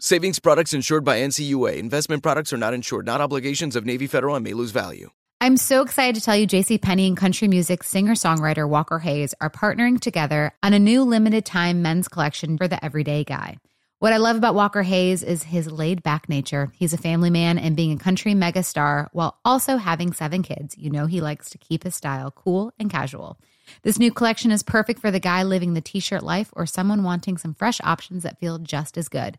Savings products insured by NCUA. Investment products are not insured, not obligations of Navy Federal and may lose value. I'm so excited to tell you JCPenney and country music singer-songwriter Walker Hayes are partnering together on a new limited-time men's collection for the everyday guy. What I love about Walker Hayes is his laid-back nature. He's a family man and being a country megastar while also having 7 kids. You know he likes to keep his style cool and casual. This new collection is perfect for the guy living the t-shirt life or someone wanting some fresh options that feel just as good.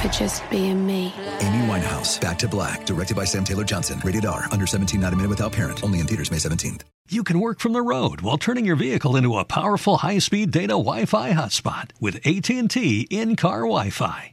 for just being me. Amy Winehouse. Back to Black. Directed by Sam Taylor Johnson. Rated R. Under 17. Not a minute without parent. Only in theaters May 17th. You can work from the road while turning your vehicle into a powerful high-speed data Wi-Fi hotspot with AT&T in-car Wi-Fi.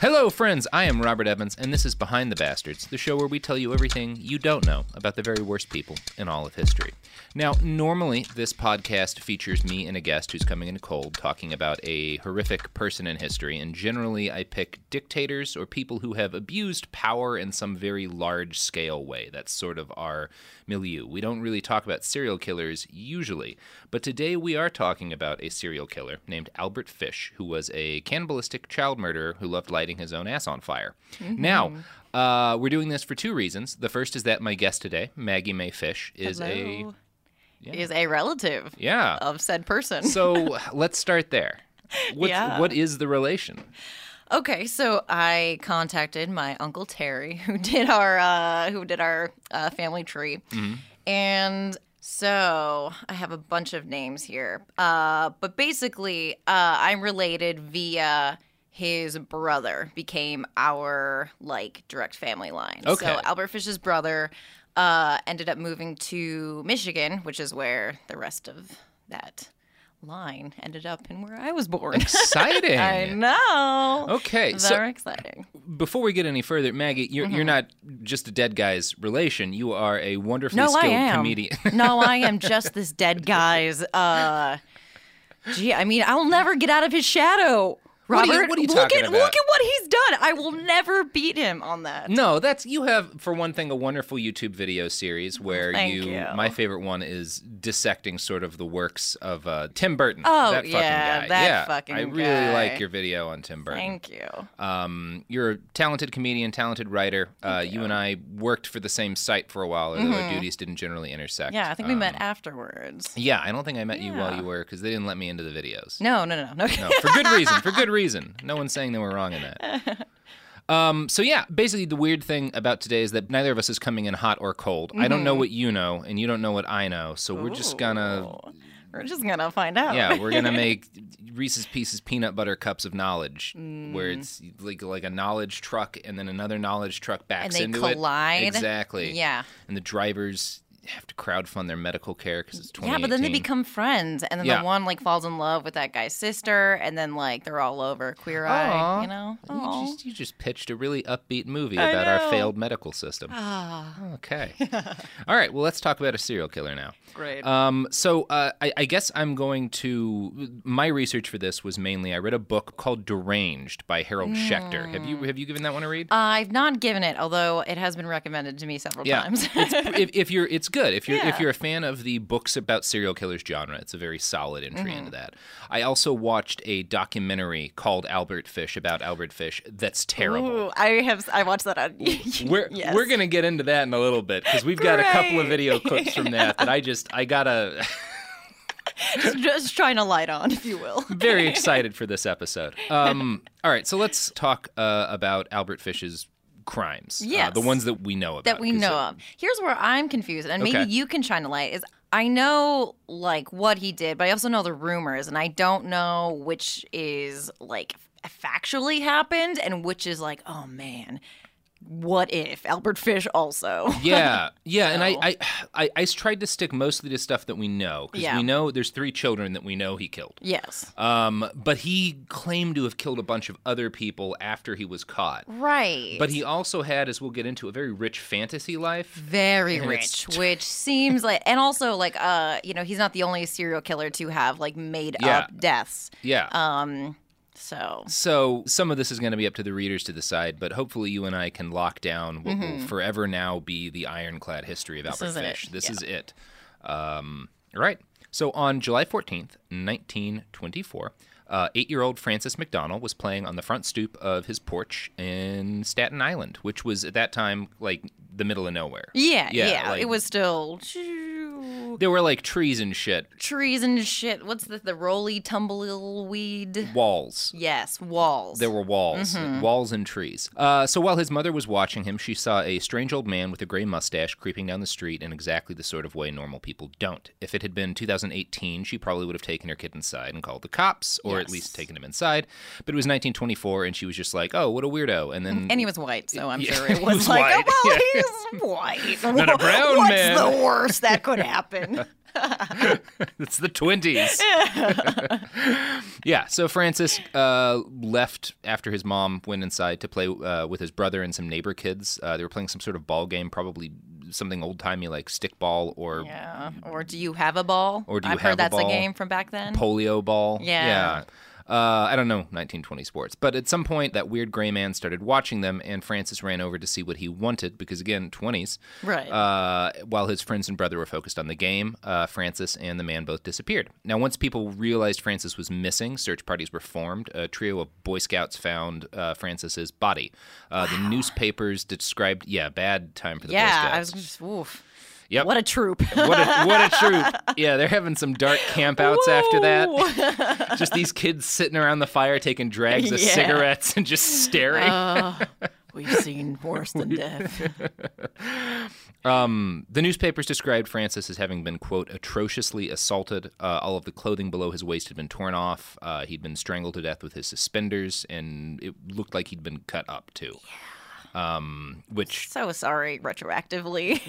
Hello, friends. I am Robert Evans, and this is Behind the Bastards, the show where we tell you everything you don't know about the very worst people in all of history. Now, normally, this podcast features me and a guest who's coming in cold, talking about a horrific person in history, and generally, I pick dictators or people who have abused power in some very large-scale way. That's sort of our milieu. We don't really talk about serial killers, usually, but today we are talking about a serial killer named Albert Fish, who was a cannibalistic child murderer who loved life. His own ass on fire. Mm-hmm. Now, we're doing this for 2 reasons. The first is that my guest today, Maggie May Fish, is a relative of said person. So let's start there. What is the relation? Okay, so I contacted my Uncle Terry, who did our family tree, and. So I have a bunch of names here, but basically, I'm related via. His brother became our, direct family line. Okay. So Albert Fish's brother ended up moving to Michigan, which is where the rest of that line ended up and where I was born. Exciting. I know. Okay. Very exciting. Before we get any further, Maggie, you're not just a dead guy's relation. You are a wonderfully skilled comedian. No, I am just this dead guy's. I'll never get out of his shadow. Robert, what are you talking about? Look at what he's done. I will never beat him on that. No, you have, for one thing, a wonderful YouTube video series where my favorite one is dissecting sort of the works of Tim Burton. Oh, that fucking guy. I really like your video on Tim Burton. Thank you. You're a talented comedian, talented writer. You and I worked for the same site for a while, although our duties didn't generally intersect. Yeah, I think we met afterwards. Yeah, I don't think I met you while you were, because they didn't let me into the videos. No. For good reason, No one's saying they were wrong in that. Basically the weird thing about today is that neither of us is coming in hot or cold. I don't know what you know, and you don't know what I know, so we're just gonna find out. Yeah, we're gonna make Reese's Pieces peanut butter cups of knowledge, where it's like a knowledge truck, and then another knowledge truck backs into it. And they collide. Exactly. Yeah. And the drivers have to crowdfund their medical care because it's 2018. Yeah, but then they become friends, and then the one like falls in love with that guy's sister, and then like they're all over Queer Eye. You know, you just pitched a really upbeat movie about our failed medical system. Okay. All right. Well, let's talk about a serial killer now. Great. So I guess I'm going to. My research for this was mainly I read a book called Deranged by Harold Schechter. Have you given that one a read? I've not given it, although it has been recommended to me several times. It's good. If you're a fan of the books about serial killers genre, it's a very solid entry into that. I also watched a documentary called Albert Fish about Albert Fish that's terrible. Ooh, I watched that on YouTube. We're gonna get into that in a little bit because we've got a couple of video clips from that I gotta just shine a light on, if you will. Very excited for this episode. All right, so let's talk about Albert Fish's crimes. Yes. The ones that we know about. Here's where I'm confused, and maybe you can shine a light, is I know, like, what he did, but I also know the rumors, and I don't know which is, like, factually happened and which is like, oh, man, what if Albert Fish also? Yeah, and I tried to stick mostly to stuff that we know, because we know there's 3 children that we know he killed. Yes. But he claimed to have killed a bunch of other people after he was caught. Right. But he also had, as we'll get into, a very rich fantasy life. Which seems like, and also like, he's not the only serial killer to have like made up deaths. Yeah. So some of this is going to be up to the readers to decide, but hopefully you and I can lock down what will forever now be the ironclad history of Albert Fish. This is it. All right. So on July 14th, 1924, 8-year-old Francis McDonnell was playing on the front stoop of his porch in Staten Island, which was at that time like the middle of nowhere. Yeah. Like, it was still... There were, like, trees and shit. What's the roly tumbleweed? Walls. Yes, walls. There were walls. Mm-hmm. Walls and trees. So while his mother was watching him, she saw a strange old man with a gray mustache creeping down the street in exactly the sort of way normal people don't. If it had been 2018, she probably would have taken her kid inside and called the cops, or at least taken him inside. But it was 1924, and she was just like, oh, what a weirdo. And he was white, so I'm sure it was like, white. He's white. Not a brown man. What's the worst that could happen? It's the 20s. So Francis left after his mom went inside to play with his brother and some neighbor kids. They were playing some sort of ball game, probably something old-timey like stickball or... Yeah, or do you have a ball? I've heard that's a game from back then. Polio ball. Yeah. I don't know 1920 sports. But at some point, that weird gray man started watching them, and Francis ran over to see what he wanted, because, again, 20s. Right. While his friends and brother were focused on the game, Francis and the man both disappeared. Now, once people realized Francis was missing, search parties were formed. A trio of Boy Scouts found Francis's body. The newspapers described, bad time for the Boy Scouts. Yeah, I was just, oof. Yep. What a troop. What a troop. Yeah, they're having some dark campouts after that. Just these kids sitting around the fire taking drags of cigarettes and just staring. We've seen worse than death. The newspapers described Francis as having been, quote, atrociously assaulted. All of the clothing below his waist had been torn off. He'd been strangled to death with his suspenders, and it looked like he'd been cut up, too. So sorry, retroactively.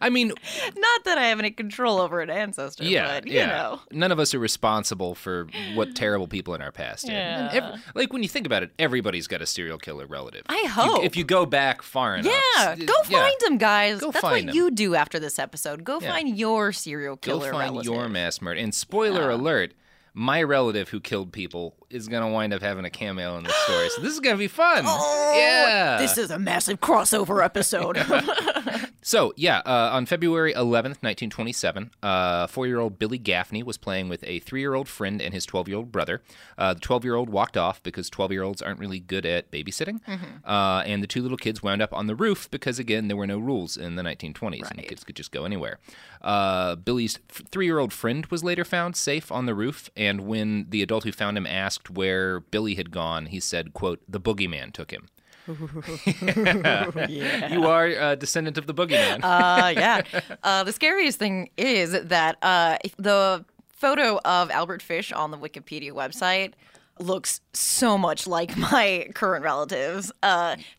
I mean... Not that I have any control over an ancestor, but, you know. None of us are responsible for what terrible people in our past did. Yeah. Like, when you think about it, everybody's got a serial killer relative. I hope. If you go back far enough. Yeah, go find them, guys. That's what you do after this episode. Go find your serial killer relative. Go find your mass murder. And spoiler alert... My relative who killed people is going to wind up having a cameo in this story. So this is going to be fun. Oh, yeah. This is a massive crossover episode. On February 11th, 1927, 4-year-old Billy Gaffney was playing with a 3-year-old friend and his 12-year-old brother. The 12-year-old walked off because 12-year-olds aren't really good at babysitting. Mm-hmm. And the 2 little kids wound up on the roof because, again, there were no rules in the 1920s. Right. And the kids could just go anywhere. Billy's 3-year-old friend was later found safe on the roof. And when the adult who found him asked where Billy had gone, he said, quote, the boogeyman took him. You are a descendant of the boogeyman. The scariest thing is that the photo of Albert Fish on the Wikipedia website looks so much like my current relatives.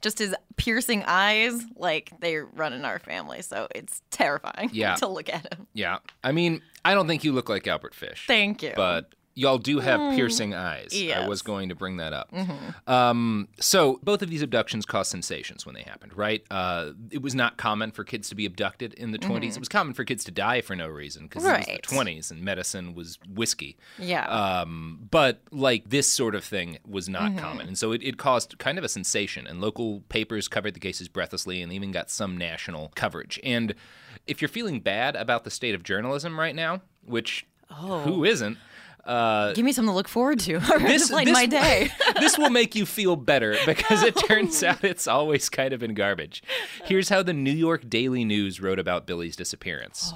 Just his piercing eyes, like, they run in our family, so it's terrifying to look at him. Yeah. I mean, I don't think you look like Albert Fish. Thank you. But y'all do have piercing eyes. Yes. I was going to bring that up. Mm-hmm. So both of these abductions caused sensations when they happened, right? It was not common for kids to be abducted in the 20s. It was common for kids to die for no reason because it was the 20s and medicine was whiskey. Yeah. But, like, this sort of thing was not common. And so it caused kind of a sensation. And local papers covered the cases breathlessly and even got some national coverage. And if you're feeling bad about the state of journalism right now, which who isn't? Give me something to look forward to. This, like, my day. This will make you feel better because it turns out it's always kind of in garbage. Here's how the New York Daily News wrote about Billy's disappearance.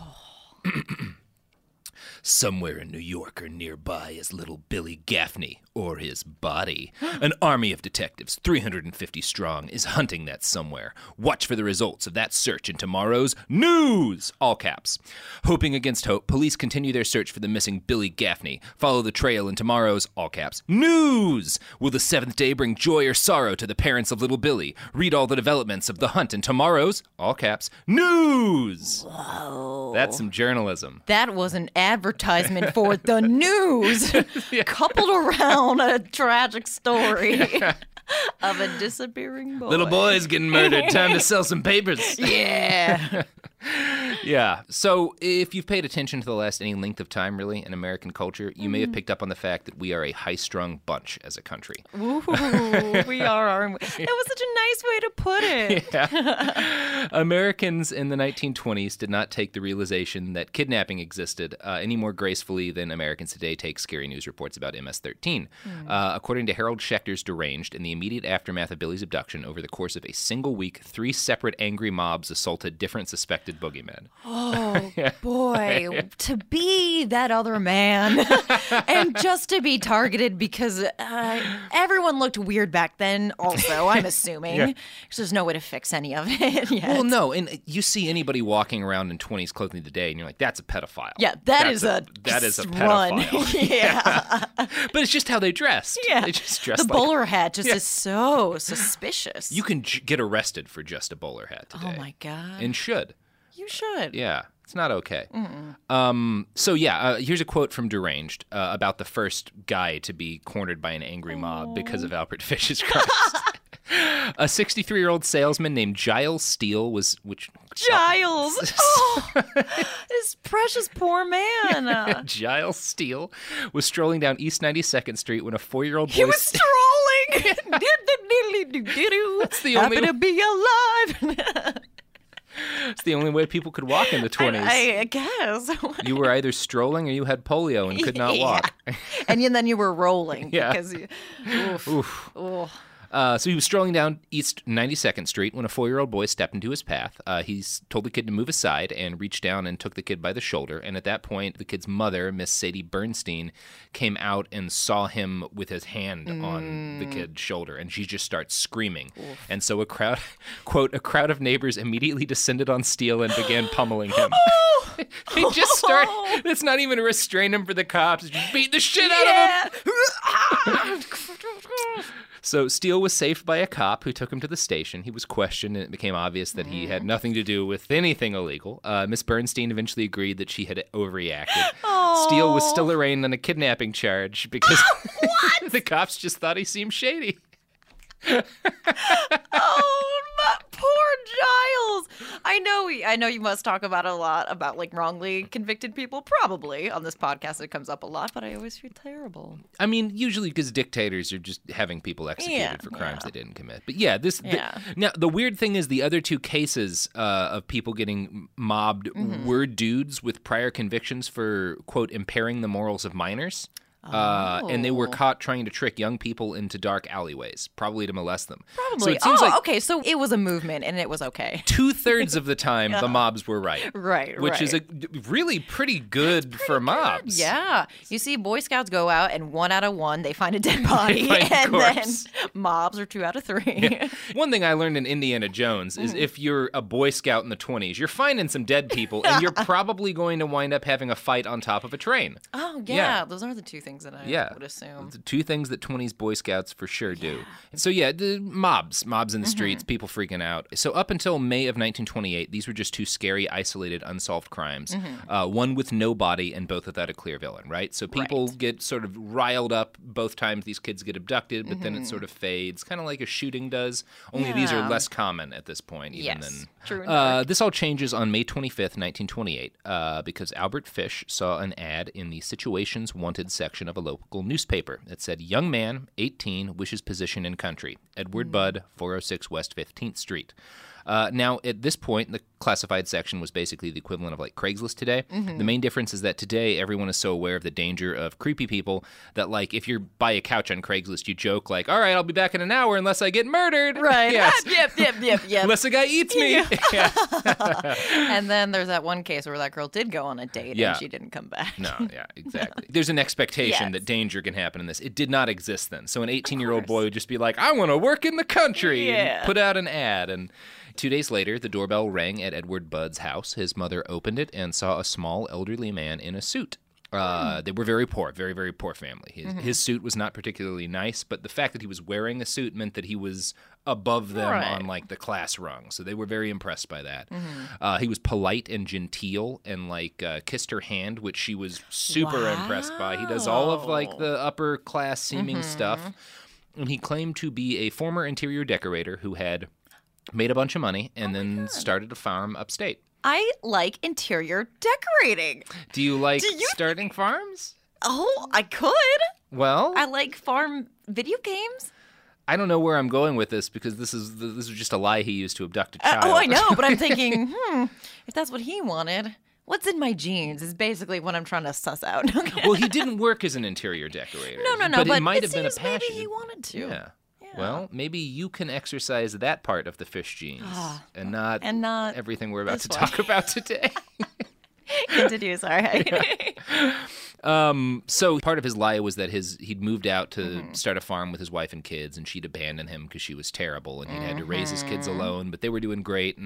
Somewhere in New York or nearby is little Billy Gaffney, or his body. An army of detectives, 350 strong, is hunting that somewhere. Watch for the results of that search in tomorrow's news! All caps. Hoping against hope, police continue their search for the missing Billy Gaffney. Follow the trail in tomorrow's, all caps, news! Will the seventh day bring joy or sorrow to the parents of little Billy? Read all the developments of the hunt in tomorrow's, all caps, news! Whoa. That's some journalism. That was an advertisement for the news, coupled around a tragic story of a disappearing boy. Little boy's getting murdered. Time to sell some papers. Yeah. Yeah. So if you've paid attention to the last any length of time, really, in American culture, you may have picked up on the fact that we are a high-strung bunch as a country. Ooh, we are, aren't we? That was such a nice way to put it. Yeah. Americans in the 1920s did not take the realization that kidnapping existed any more gracefully than Americans today take scary news reports about MS-13. According to Harold Schechter's Deranged, in the immediate aftermath of Billy's abduction, over the course of a single week, 3 separate angry mobs assaulted different suspected boogeyman. Oh, boy. Yeah. To be that other man and just to be targeted because everyone looked weird back then also, I'm assuming. Yeah. Because there's no way to fix any of it yet. Well, no. And you see anybody walking around in 20s clothing today and you're like, that's a pedophile. Yeah, that is a pedophile. Yeah. But it's just how they dressed. Yeah. They just dressed the bowler hat just is so suspicious. You can get arrested for just a bowler hat today. Oh, my God. And should. You should. Yeah. It's not okay. Here's a quote from Deranged about the first guy to be cornered by an angry mob because of Albert Fish's crimes. A 63-year-old salesman named Giles Steele this precious poor man. Giles Steele was strolling down East 92nd Street when a 4-year-old boy... He was strolling! That's the only... Happy to be alive! It's the only way people could walk in the 20s. I guess. You were either strolling or you had polio and could not walk. And then you were rolling. Yeah. Because so he was strolling down East 92nd Street when a 4-year-old boy stepped into his path. He told the kid to move aside and reached down and took the kid by the shoulder. And at that point, the kid's mother, Miss Sadie Bernstein, came out and saw him with his hand on the kid's shoulder. And she just starts screaming. Oof. And so a crowd of neighbors immediately descended on Steele and began pummeling him. They just start, it's not even to restrain him for the cops. Just beat the shit out of him. So Steele was saved by a cop who took him to the station. He was questioned, and it became obvious that he had nothing to do with anything illegal. Miss Bernstein eventually agreed that she had overreacted. Steele was still arraigned on a kidnapping charge because the cops just thought he seemed shady. Poor Giles. I know you must talk about a lot about, like, wrongly convicted people, probably on this podcast it comes up a lot, but I always feel terrible. I mean, usually because dictators are just having people executed for crimes they didn't commit. But now the weird thing is the other two cases of people getting mobbed were dudes with prior convictions for, quote, impairing the morals of minors. And they were caught trying to trick young people into dark alleyways, probably to molest them. Probably. So it seems okay. So it was a movement, and it was okay. 2/3 of the time, the mobs were right. Which is really pretty good for mobs. Yeah. You see, Boy Scouts go out, and 1 out of 1, they find a dead body. And then mobs are 2 out of 3. Yeah. One thing I learned in Indiana Jones is if you're a Boy Scout in the 20s, you're finding some dead people, and you're probably going to wind up having a fight on top of a train. Oh, yeah. Those are the two things. things that I would assume. Two things that 20s Boy Scouts for sure do. Yeah. So yeah, the mobs in the streets, people freaking out. So up until May of 1928, these were just two scary, isolated, unsolved crimes. One with no body and both without a clear villain, right? So people get sort of riled up both times these kids get abducted, but then it sort of fades, kind of like a shooting does, only these are less common at this point. True enough. This all changes on May 25th, 1928, because Albert Fish saw an ad in the Situations Wanted section of a local newspaper that said, young man, 18, wishes position in country, Edward Budd, 406 West 15th Street. Now, at this point, the classified section was basically the equivalent of, like, Craigslist today. The main difference is that today everyone is so aware of the danger of creepy people that, like, if you're by a couch on Craigslist, you joke, like, all right, I'll be back in an hour unless I get murdered. Right. Yep. Unless a guy eats me. And then there's that one case where that girl did go on a date and she didn't come back. There's an expectation that danger can happen in this. It did not exist then. So an 18-year-old boy would just be like, I want to work in the country and put out an ad. And 2 days later, the doorbell rang at Edward Budd's house. His mother opened it and saw a small elderly man in a suit. They were very poor, very, very poor family. His suit was not particularly nice, but the fact that he was wearing a suit meant that he was above them on, like, the class rung. So they were very impressed by that. He was polite and genteel and, like, kissed her hand, which she was super impressed by. He does all of, like, the upper class seeming stuff. And he claimed to be a former interior decorator who had made a bunch of money and then started a farm upstate. I like interior decorating. Do you like starting farms? Oh, I could. Well, I like farm video games. I don't know where I'm going with this because this is just a lie he used to abduct a child. Oh, I know, but I'm thinking, if that's what he wanted. What's in my jeans is basically what I'm trying to suss out. Well, he didn't work as an interior decorator. No, but it might have been a passion. Maybe he wanted to. Yeah. Well, maybe you can exercise that part of the fish genes and not everything we're about to talk about today. Continue, sorry. So part of his lie was that he'd moved out to start a farm with his wife and kids, and she'd abandoned him because she was terrible, and he'd had to raise his kids alone. But they were doing great,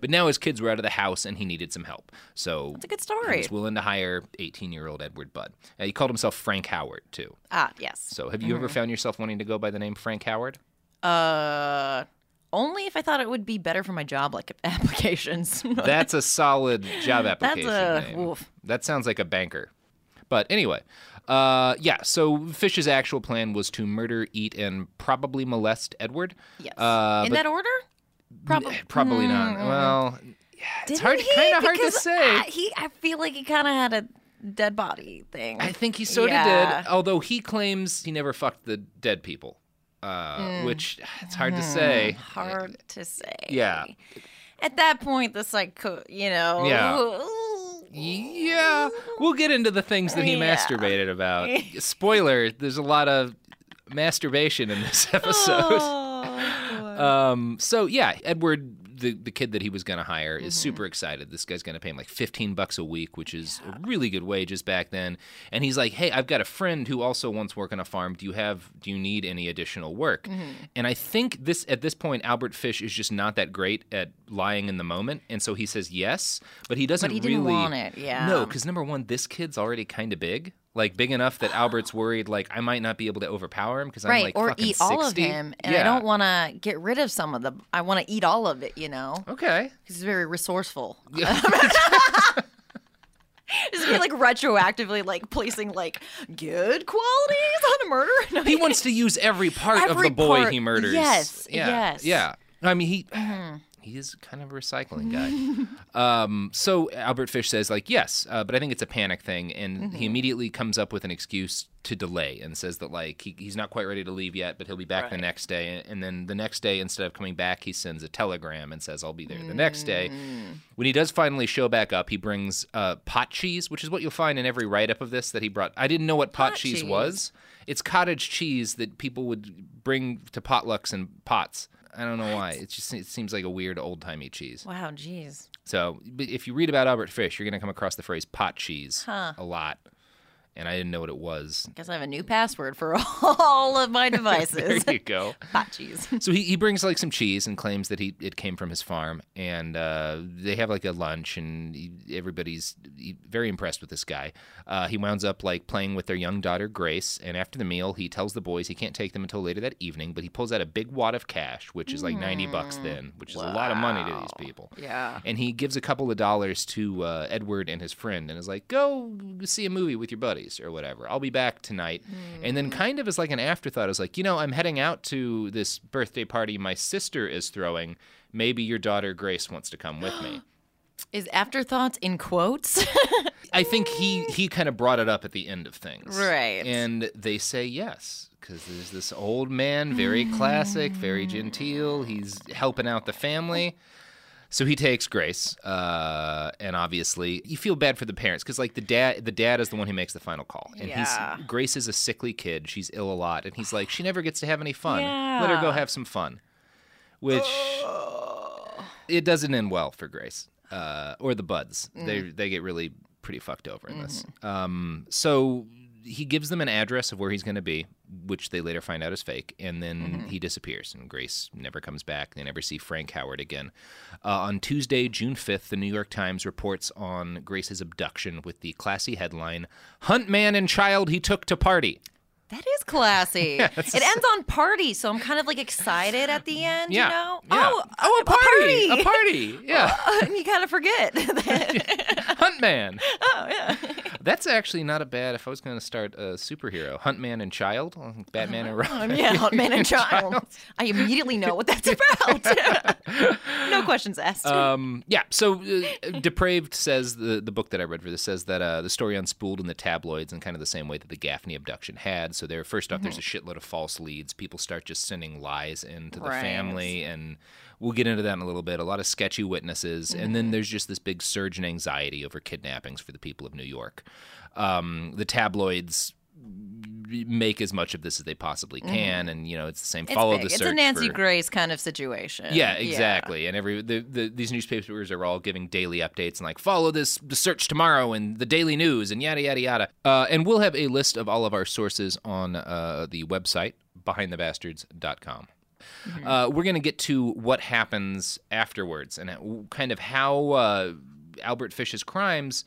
but now his kids were out of the house, and he needed some help. So that's a good story. He was willing to hire 18-year-old Edward Budd. He called himself Frank Howard too. Ah, yes. So have you ever found yourself wanting to go by the name Frank Howard? Only if I thought it would be better for my job, like, applications. That's a solid job application. That sounds like a banker. But anyway, so Fish's actual plan was to murder, eat, and probably molest Edward. Yes. In that order? Probably not. Well, yeah, it's kind of hard to say. I feel like he kind of had a dead body thing. I think he sort of did, although he claims he never fucked the dead people. Which it's hard to say. Hard to say. Yeah. At that point, the psycho, Yeah. We'll get into the things that he masturbated about. Spoiler, there's a lot of masturbation in this episode. Edward, the kid that he was going to hire, is super excited. This guy's going to pay him like $15 a week, which is really good wages back then. And he's like, hey, I've got a friend who also once worked on a farm. Do you need any additional work? And I think at this point, Albert Fish is just not that great at lying in the moment. And so he says yes, but he doesn't really. But he didn't want it, yeah. No, because number one, this kid's already kind of big. Like, big enough that Albert's worried, like, I might not be able to overpower him because I'm, like, fucking 60. Right, or eat all of him. And I don't want to get rid of some of the... I want to eat all of it, you know? Okay. Because he's very resourceful. Just be, like, retroactively, like, placing, like, good qualities on a murderer. No, he wants to use every part of the boy he murders. Yes, yes. Yeah. I mean, he... He is kind of a recycling guy. So Albert Fish says, like, yes, but I think it's a panic thing. And he immediately comes up with an excuse to delay and says that, like, he's not quite ready to leave yet, but he'll be back the next day. And then the next day, instead of coming back, he sends a telegram and says, I'll be there the next day. When he does finally show back up, he brings pot cheese, which is what you'll find in every write-up of this that he brought. I didn't know what pot cheese was. It's cottage cheese that people would bring to potlucks and pots. I don't know why. It seems like a weird old-timey cheese. Wow, geez. So if you read about Albert Fish, you're going to come across the phrase pot cheese a lot. and I didn't know what it was. I guess I have a new password for all of my devices. There you go. Hot cheese. So he brings like some cheese and claims that it came from his farm, and they have like a lunch, and everybody's very impressed with this guy. He winds up like playing with their young daughter Grace, and after the meal, he tells the boys he can't take them until later that evening, but he pulls out a big wad of cash, which is like $90 then, which is a lot of money to these people. Yeah. And he gives a couple of dollars to Edward and his friend, and is like, "Go see a movie with your buddies or whatever. I'll be back tonight." And then kind of as like an afterthought, I was like, I'm heading out to this birthday party my sister is throwing. Maybe your daughter Grace wants to come with me. Is afterthoughts in quotes? I think he kind of brought it up at the end of things. Right. And they say yes, because there's this old man, very classic, very genteel. He's helping out the family. So he takes Grace, and obviously you feel bad for the parents because, like, the dad is the one who makes the final call, and Grace is a sickly kid. She's ill a lot, and he's like, she never gets to have any fun. Yeah. Let her go have some fun, which it doesn't end well for Grace or the Buds. They get really pretty fucked over in this. So he gives them an address of where he's going to be, which they later find out is fake, and then he disappears, and Grace never comes back. They never see Frank Howard again. On Tuesday, June 5th, the New York Times reports on Grace's abduction with the classy headline, "Hunt Man and Child He Took to Party." That is classy. Yes. It ends on party, so I'm kind of like excited at the end, you know? Yeah. Oh, a party. Yeah. And you kind of forget. Hunt Man. Oh, yeah. That's actually not a bad, if I was going to start a superhero, Hunt Man and Child, Batman and Robin. Yeah, Hunt Man and Child. I immediately know what that's about. No questions asked. Yeah, so Depraved says, the book that I read for this says that the story unspooled in the tabloids in kind of the same way that the Gaffney abduction had. So there, first off, there's a shitload of false leads. People start just sending lies into the family, and we'll get into that in a little bit. A lot of sketchy witnesses, and then there's just this big surge in anxiety over kidnappings for the people of New York. The tabloids make as much of this as they possibly can, and it's the same. It's a Nancy Grace kind of situation. Yeah, exactly. Yeah. And these newspapers are all giving daily updates and like, follow the search tomorrow and the Daily News and yada yada yada. And we'll have a list of all of our sources on the website behindthebastards.com. We're gonna get to what happens afterwards and kind of how Albert Fish's crimes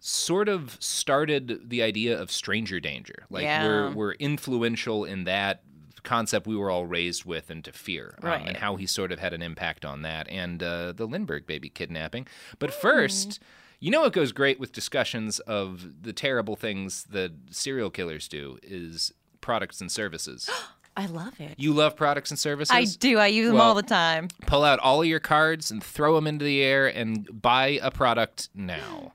sort of started the idea of stranger danger. Like, we're influential in that concept we were all raised with and to fear, and how he sort of had an impact on that, and the Lindbergh baby kidnapping. But first, it goes great with discussions of the terrible things that serial killers do is products and services. I love it. You love products and services? I do. I use them all the time. Pull out all of your cards and throw them into the air and buy a product now.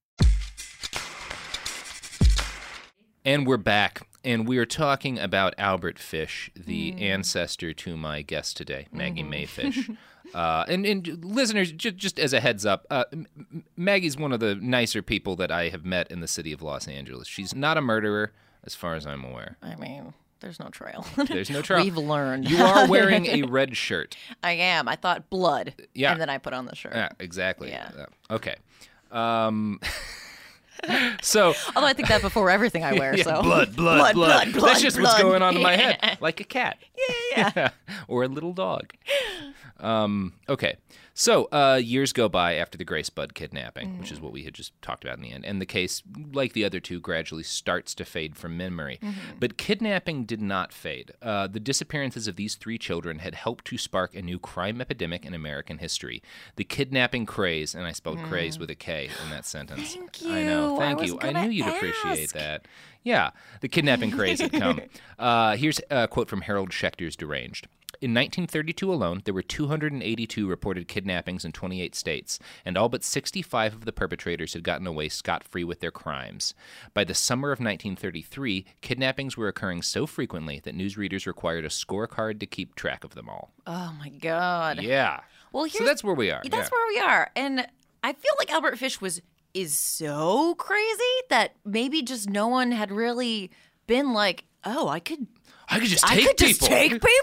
And we're back. And we are talking about Albert Fish, the ancestor to my guest today, Maggie May Fish. And listeners, just as a heads up, Maggie's one of the nicer people that I have met in the city of Los Angeles. She's not a murderer, as far as I'm aware. I mean, there's no trail. There's no trail. We've learned. You are wearing a red shirt. I am. I thought blood. Yeah. And then I put on the shirt. Yeah, exactly. Yeah. Okay. So, although I think that before everything I wear, so blood. That's just what's going on in my head, like a cat, or a little dog. Okay, so years go by after the Grace Budd kidnapping, which is what we had just talked about in the end, and the case, like the other two, gradually starts to fade from memory. But kidnapping did not fade. The disappearances of these 3 children had helped to spark a new crime epidemic in American history: the kidnapping craze. And I spelled craze with a K in that sentence. Thank you. I know. Thank you. I knew you'd appreciate that. Yeah, the kidnapping craze had come. Here's a quote from Harold Schechter's Deranged. In 1932 alone, there were 282 reported kidnappings in 28 states, and all but 65 of the perpetrators had gotten away scot-free with their crimes. By the summer of 1933, kidnappings were occurring so frequently that newsreaders required a scorecard to keep track of them all. Oh, my God. Yeah. Well, so that's where we are. That's where we are. And I feel like Albert Fish is so crazy that maybe just no one had really been like, oh, I could just take people.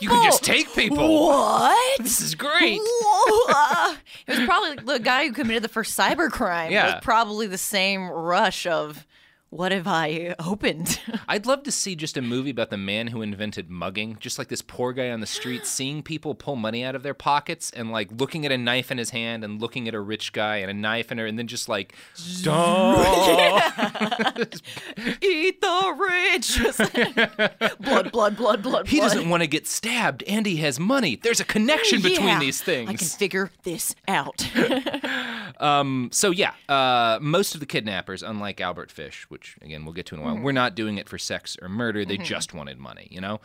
You could just take people. What? This is great. It was probably the guy who committed the first cybercrime. Yeah. It was probably the same rush of, what have I opened? I'd love to see just a movie about the man who invented mugging, just like this poor guy on the street seeing people pull money out of their pockets and like looking at a knife in his hand and looking at a rich guy and a knife in her and then just like, eat the rich. blood. He doesn't want to get stabbed and he has money. There's a connection between these things. I can figure this out. Most of the kidnappers, unlike Albert Fish, which, again, we'll get to in a while, we're not doing it for sex or murder. They just wanted money, you know?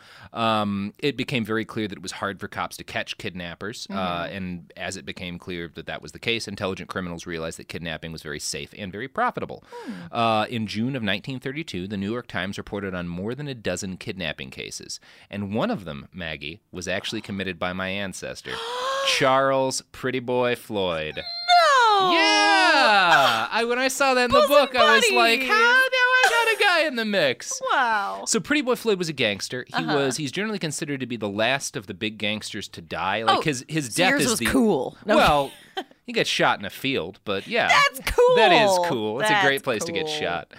It became very clear that it was hard for cops to catch kidnappers. And as it became clear that that was the case, intelligent criminals realized that kidnapping was very safe and very profitable. In June of 1932, the New York Times reported on more than a dozen kidnapping cases. And one of them, Maggie, was actually committed by my ancestor, Charles Pretty Boy Floyd. Yeah! When I saw that in the book, I was like, how? Now I got a guy in the mix. Wow. So Pretty Boy Floyd was a gangster. He's generally considered to be the last of the big gangsters to die. Like his death is the... cool. No. Well, he got shot in a field, but yeah. That's cool. That is cool. It's a great place to get shot.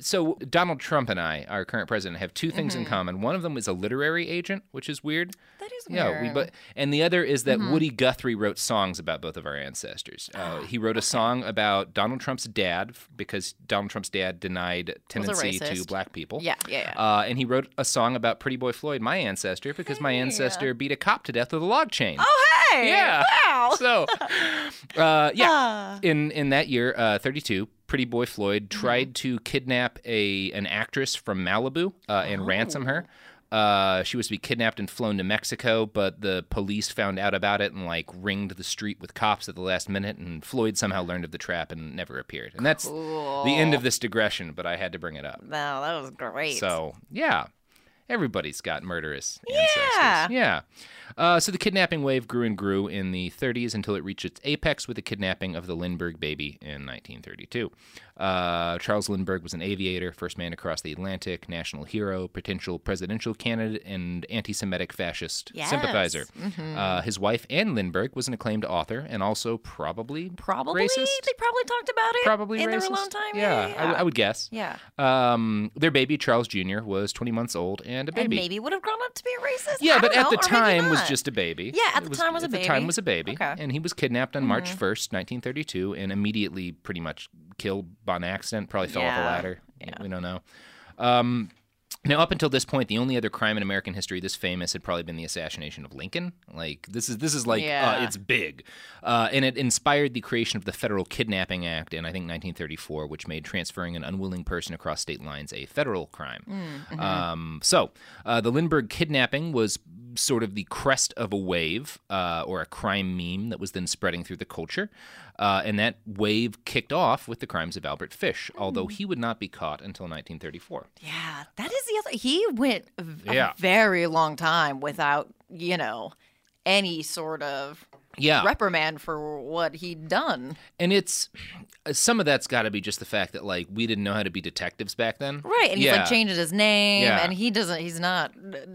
So Donald Trump and I, our current president, have two things in common. One of them is a literary agent, which is weird. That is weird. And the other is that Woody Guthrie wrote songs about both of our ancestors. He wrote a song about Donald Trump's dad because Donald Trump's dad denied tenancy to black people. And he wrote a song about Pretty Boy Floyd, my ancestor, because my ancestor beat a cop to death with a log chain. Wow. So, in that year, 32, Pretty Boy Floyd tried to kidnap an actress from Malibu and ransom her. She was to be kidnapped and flown to Mexico, but the police found out about it and like ringed the street with cops at the last minute, and Floyd somehow learned of the trap and never appeared. And that's the end of this digression, but I had to bring it up. Wow, that was great. So, yeah. Everybody's got murderous ancestors. Yeah. So the kidnapping wave grew and grew in the 30s until it reached its apex with the kidnapping of the Lindbergh baby in 1932. Charles Lindbergh was an aviator, first man across the Atlantic, national hero, potential presidential candidate, and anti-Semitic fascist sympathizer. His wife, Anne Lindbergh, was an acclaimed author and also probably racist. They probably talked about it. Probably in racist. Their alone time. Yeah. I would guess. Yeah. Their baby, Charles Junior, was 20 months old and a baby. And maybe would have grown up to be a racist. Yeah, but at the time was just a baby. Yeah, at the time was a baby. At the time was a baby. Okay. And he was kidnapped on March 1st, 1932, and immediately pretty much killed by an accident. Probably fell off a ladder. Yeah. We don't know. Now, up until this point, the only other crime in American history this famous had probably been the assassination of Lincoln. Like, this is like, it's big. And it inspired the creation of the Federal Kidnapping Act in, I think, 1934, which made transferring an unwilling person across state lines a federal crime. So the Lindbergh kidnapping was sort of the crest of a wave or a crime meme that was then spreading through the culture. And that wave kicked off with the crimes of Albert Fish, although he would not be caught until 1934. Yeah, that is the other. He went a very long time without, any sort of reprimand for what he'd done. And it's some of that's got to be just the fact that like we didn't know how to be detectives back then. Right. And he's like changed his name and he's not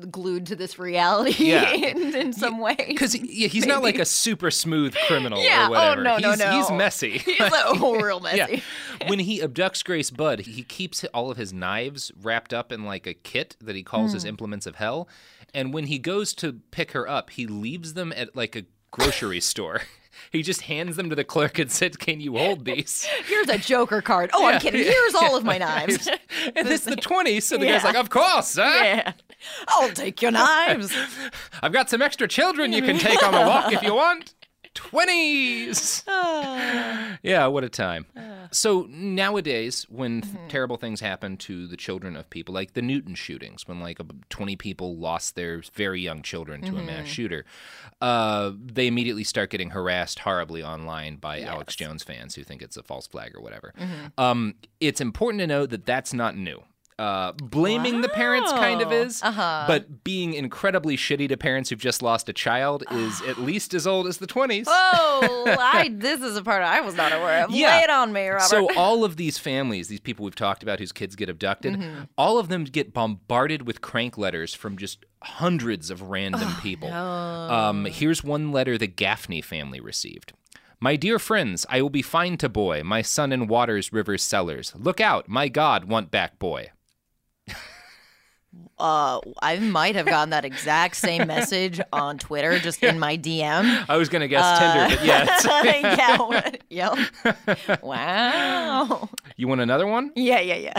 glued to this reality in some way. Because he's not like a super smooth criminal or whatever. Oh, no. He's messy. He's real messy. When he abducts Grace Budd, he keeps all of his knives wrapped up in like a kit that he calls his implements of hell. And when he goes to pick her up, he leaves them at like a grocery store. He just hands them to the clerk and said, "Can you hold these? Here's a Joker card." Oh, I'm kidding. Here's all of my knives. And this is the 20, so the guy's like, "Of course, huh? Yeah. I'll take your knives. I've got some extra children you can take on the walk if you want." 20s. Yeah, what a time. So nowadays, when terrible things happen to the children of people, like the Newton shootings, when like 20 people lost their very young children to a mass shooter, they immediately start getting harassed horribly online by Alex Jones fans who think it's a false flag or whatever. It's important to note that that's not new. Blaming the parents kind of is, but being incredibly shitty to parents who've just lost a child is at least as old as the 20s. Oh, this is a part I was not aware of. Lay it on me, Robert. So all of these families, these people we've talked about whose kids get abducted, all of them get bombarded with crank letters from just hundreds of random people. No. Here's one letter the Gaffney family received. "My dear friends, I will be fine to boy, my son in waters, rivers, cellars. Look out, my God, want back boy." I might have gotten that exact same message on Twitter, just in my DM. I was going to guess Tinder, but yes. Yep. Wow. You want another one? Yeah.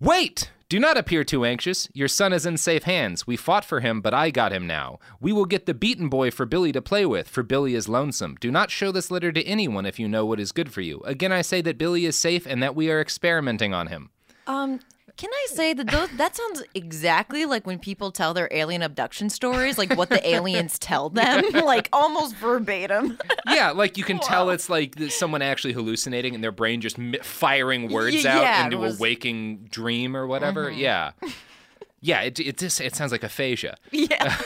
"Wait! Do not appear too anxious. Your son is in safe hands. We fought for him, but I got him now. We will get the beaten boy for Billy to play with, for Billy is lonesome. Do not show this letter to anyone if you know what is good for you. Again, I say that Billy is safe and that we are experimenting on him." Can I say that that sounds exactly like when people tell their alien abduction stories, like what the aliens tell them, like almost verbatim. Yeah, like you can tell it's like someone actually hallucinating and their brain just firing words out into a waking dream or whatever. Yeah. Yeah, it sounds like aphasia. Yeah.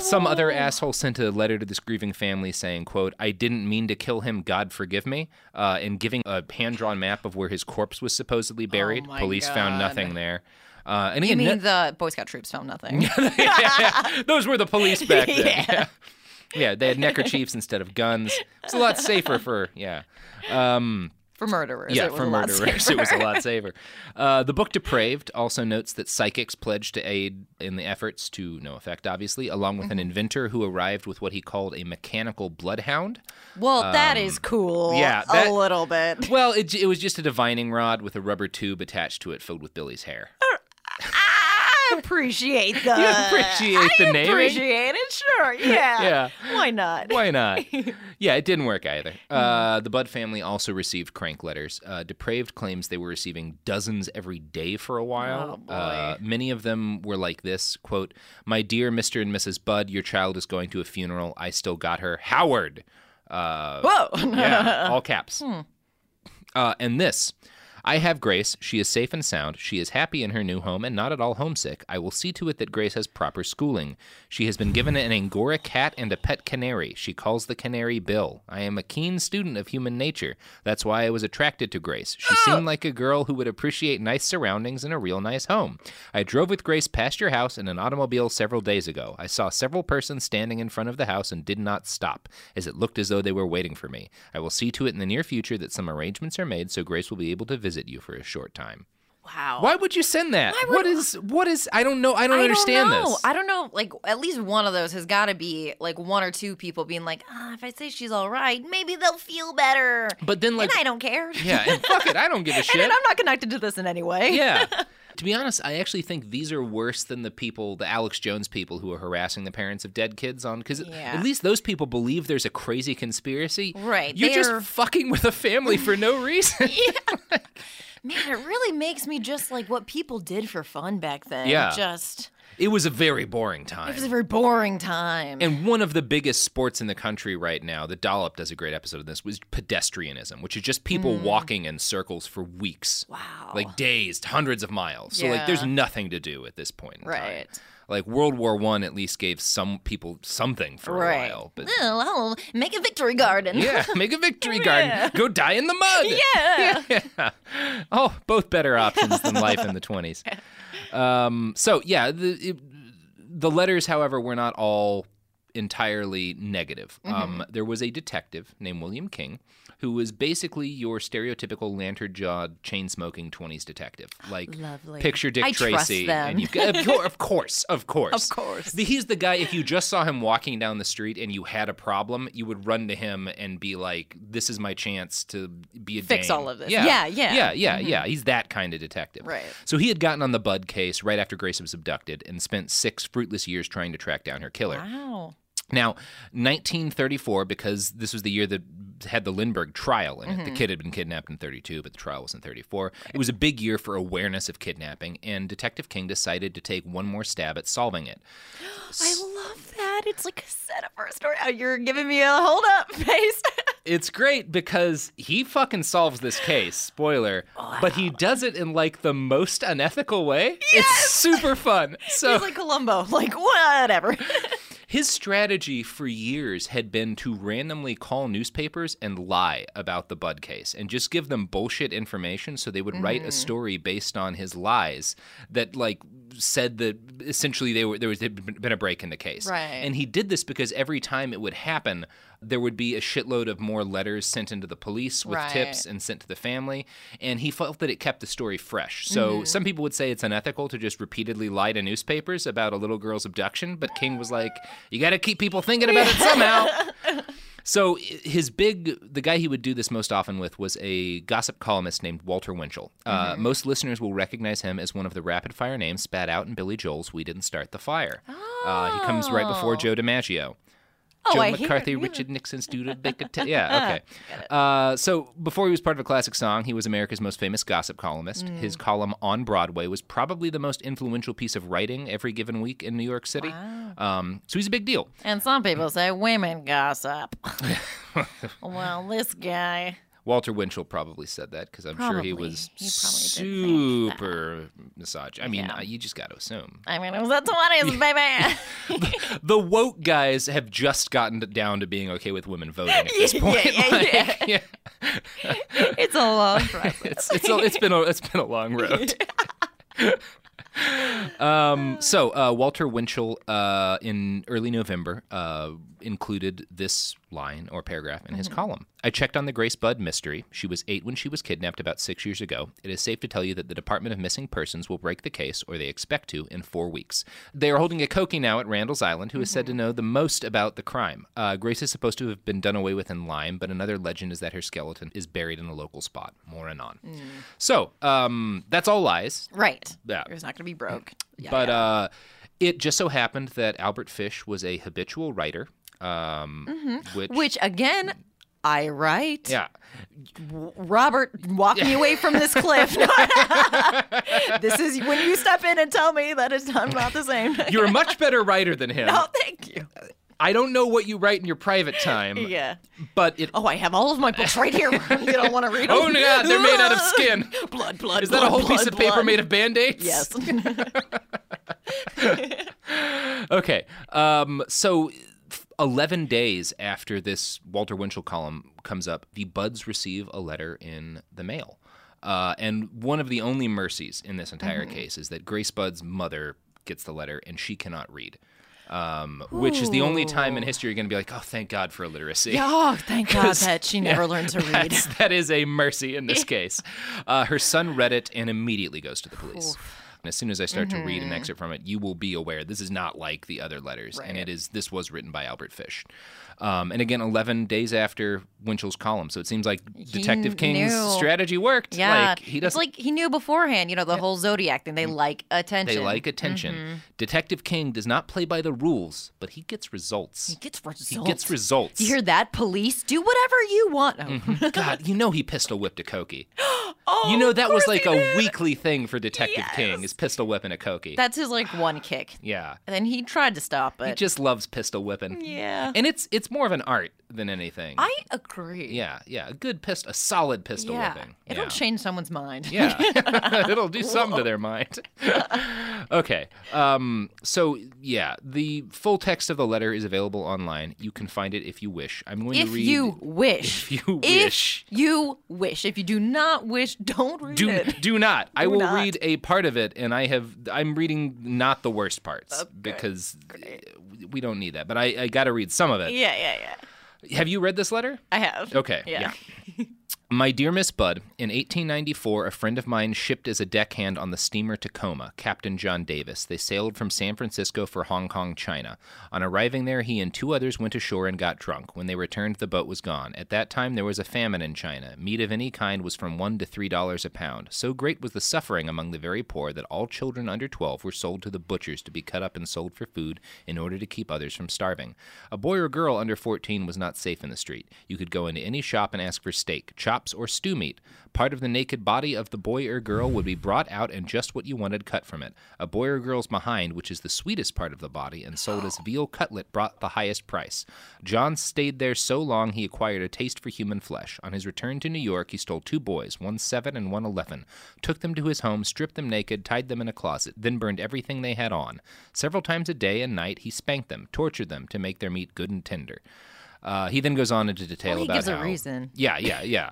Some other asshole sent a letter to this grieving family saying, quote, "I didn't mean to kill him, God forgive me," and giving a hand-drawn map of where his corpse was supposedly buried. Police found nothing there. And you mean the Boy Scout troops found nothing? Yeah. Those were the police back then. Yeah, they had neckerchiefs instead of guns. It's a lot safer for For murderers. Yeah, for murderers. It was a lot safer. The book Depraved also notes that psychics pledged to aid in the efforts, to no effect, obviously, along with an inventor who arrived with what he called a mechanical bloodhound. Well, that is cool. Yeah. A little bit. Well, it was just a divining rod with a rubber tube attached to it filled with Billy's hair. I appreciate the name. I appreciate it, sure, yeah. Why not? Yeah, it didn't work either. The Budd family also received crank letters. Depraved claims they were receiving dozens every day for a while. Oh, boy. Many of them were like this, quote, "My dear Mr. and Mrs. Budd, your child is going to a funeral. I still got her. Howard." Whoa. Yeah, all caps. And this. "I have Grace. She is safe and sound. She is happy in her new home and not at all homesick. I will see to it that Grace has proper schooling. She has been given an Angora cat and a pet canary. She calls the canary Bill. I am a keen student of human nature. That's why I was attracted to Grace. She seemed like a girl who would appreciate nice surroundings and a real nice home. I drove with Grace past your house in an automobile several days ago. I saw several persons standing in front of the house and did not stop, as it looked as though they were waiting for me. I will see to it in the near future that some arrangements are made so Grace will be able to visit you for a short time." Wow. Why would you send that? What is I don't understand this. I don't know. Like, at least one of those has got to be like one or two people being like, if I say she's all right, maybe they'll feel better. But then, like, and I don't care. Yeah, and fuck it, I don't give a shit. And I'm not connected to this in any way. Yeah. To be honest, I actually think these are worse than the people, the Alex Jones people who are harassing the parents of dead kids on, because at least those people believe there's a crazy conspiracy. Right. You're just fucking with a family for no reason. Yeah. Man, it really makes me just like what people did for fun back then. Yeah. It was a very boring time. And one of the biggest sports in the country right now, The Dollop does a great episode of this, was pedestrianism, which is just people walking in circles for weeks. Wow. Like days, hundreds of miles. Yeah. So like there's nothing to do at this point in time. Right. Like World War I at least gave some people something for a while. But I'll make a victory garden. Yeah, make a victory garden. Go die in the mud. Yeah. Oh, both better options than life in the 20s. The letters, however, were not all entirely negative. There was a detective named William King who was basically your stereotypical lantern-jawed, chain-smoking 20s detective. Like, lovely. Picture Dick Tracy. I trust them. And Of course. He's the guy, if you just saw him walking down the street and you had a problem, you would run to him and be like, this is my chance to be a fix dame. All of this. Yeah. He's that kind of detective. Right. So he had gotten on the Budd case right after Grace was abducted and spent 6 fruitless years trying to track down her killer. Wow. Now, 1934, because this was the year that had the Lindbergh trial in it. The kid had been kidnapped in 32, but the trial was in 34. Right. It was a big year for awareness of kidnapping, and Detective King decided to take one more stab at solving it. I love that. It's like a setup for a story. Oh, you're giving me a hold-up face. It's great because he fucking solves this case, spoiler, but he does it in like the most unethical way. Yes! It's super fun. So he's like Columbo, like whatever. His strategy for years had been to randomly call newspapers and lie about the Budd case and just give them bullshit information so they would write a story based on his lies that like said that essentially there'd been a break in the case. Right. And he did this because every time it would happen, there would be a shitload of more letters sent into the police with tips and sent to the family. And he felt that it kept the story fresh. So some people would say it's unethical to just repeatedly lie to newspapers about a little girl's abduction. But King was like, you got to keep people thinking about it somehow. So the guy he would do this most often with was a gossip columnist named Walter Winchell. Most listeners will recognize him as one of the rapid-fire names spat out in Billy Joel's We Didn't Start the Fire. Oh. He comes right before Joe DiMaggio. Joe McCarthy, Richard Nixon, Studebaker. Okay. So before he was part of a classic song, he was America's most famous gossip columnist. His column On Broadway was probably the most influential piece of writing every given week in New York City. Wow. So he's a big deal. And some people say women gossip. Well, this guy. Walter Winchell probably said that because sure he was super misogynist. I mean, you just got to assume. I mean, it was the 20s, baby. The woke guys have just gotten down to being okay with women voting at this point. Yeah. It's a long process. It's been a long road. Walter Winchell, in early November, included this line or paragraph in his column. I checked on the Grace Budd mystery. She was 8 when she was kidnapped about 6 years ago. It is safe to tell you that the Department of Missing Persons will break the case, or they expect to, in 4 weeks. They are holding a Cokie now at Randall's Island, who is said to know the most about the crime. Grace is supposed to have been done away with in Lyme, but another legend is that her skeleton is buried in a local spot. More anon. So, that's all lies. Right. Yeah. It was not going to be broke. Yeah, but it just so happened that Albert Fish was a habitual writer. Which again, I write. Yeah. Robert, walk me away from this cliff. This is when you step in and tell me that it's not about the same. You're a much better writer than him. No, thank you. I don't know what you write in your private time. Yeah. But it... Oh, I have all of my books right here. You don't want to read them. Oh, yeah. They're made out of skin. Blood. Is that a whole piece of paper made of Band-Aids? Yes. Okay. So... 11 days after this Walter Winchell column comes up, the Budds receive a letter in the mail. And one of the only mercies in this entire case is that Grace Budd's mother gets the letter and she cannot read, which is the only time in history you're going to be like, oh, thank God for illiteracy. Yeah, oh, thank God that she never learned to read. That is a mercy in this case. Her son read it and immediately goes to the police. And as soon as I start to read an excerpt from it, you will be aware this is not like the other letters. Right. And this was written by Albert Fish. And again, 11 days after Winchell's column. So it seems like Detective King's strategy worked. Yeah. It's like he knew beforehand, the whole Zodiac thing. They like attention. Detective King does not play by the rules, but he gets results. You hear that, police? Do whatever you want. Oh. God, he pistol whipped a Cokie. Oh, that was like a weekly thing for Detective King, is pistol whipping a Cokie. That's his one kick. Yeah. And then he tried to stop it. He just loves pistol whipping. Yeah. And it's more of an art than anything. I agree. Yeah. A solid pistol whipping. It'll change someone's mind. Yeah. It'll do something to their mind. Okay. The full text of the letter is available online. You can find it if you wish. I'm going to read... If you wish. If you do not wish, don't read it. Do not. I will read a part of it, and I'm reading not the worst parts, because we don't need that. But I got to read some of it. Yeah. Have you read this letter? I have. Okay. Yeah. My dear Miss Budd, in 1894, a friend of mine shipped as a deckhand on the steamer Tacoma, Captain John Davis. They sailed from San Francisco for Hong Kong, China. On arriving there, he and 2 others went ashore and got drunk. When they returned, the boat was gone. At that time, there was a famine in China. Meat of any kind was from $1 to $3 a pound. So great was the suffering among the very poor that all children under 12 were sold to the butchers to be cut up and sold for food in order to keep others from starving. A boy or girl under 14 was not safe in the street. You could go into any shop and ask for steak, chops, or stew meat. Part of the naked body of the boy or girl would be brought out and just what you wanted cut from it. A boy or girl's behind, which is the sweetest part of the body, and sold as veal cutlet, brought the highest price. John stayed there so long he acquired a taste for human flesh. On his return to New York, he stole 2 boys, one 7 and one 11, took them to his home, stripped them naked, tied them in a closet, then burned everything they had on. Several times a day and night, he spanked them, tortured them to make their meat good and tender. He then goes on into detail about how... He gives a reason. Yeah.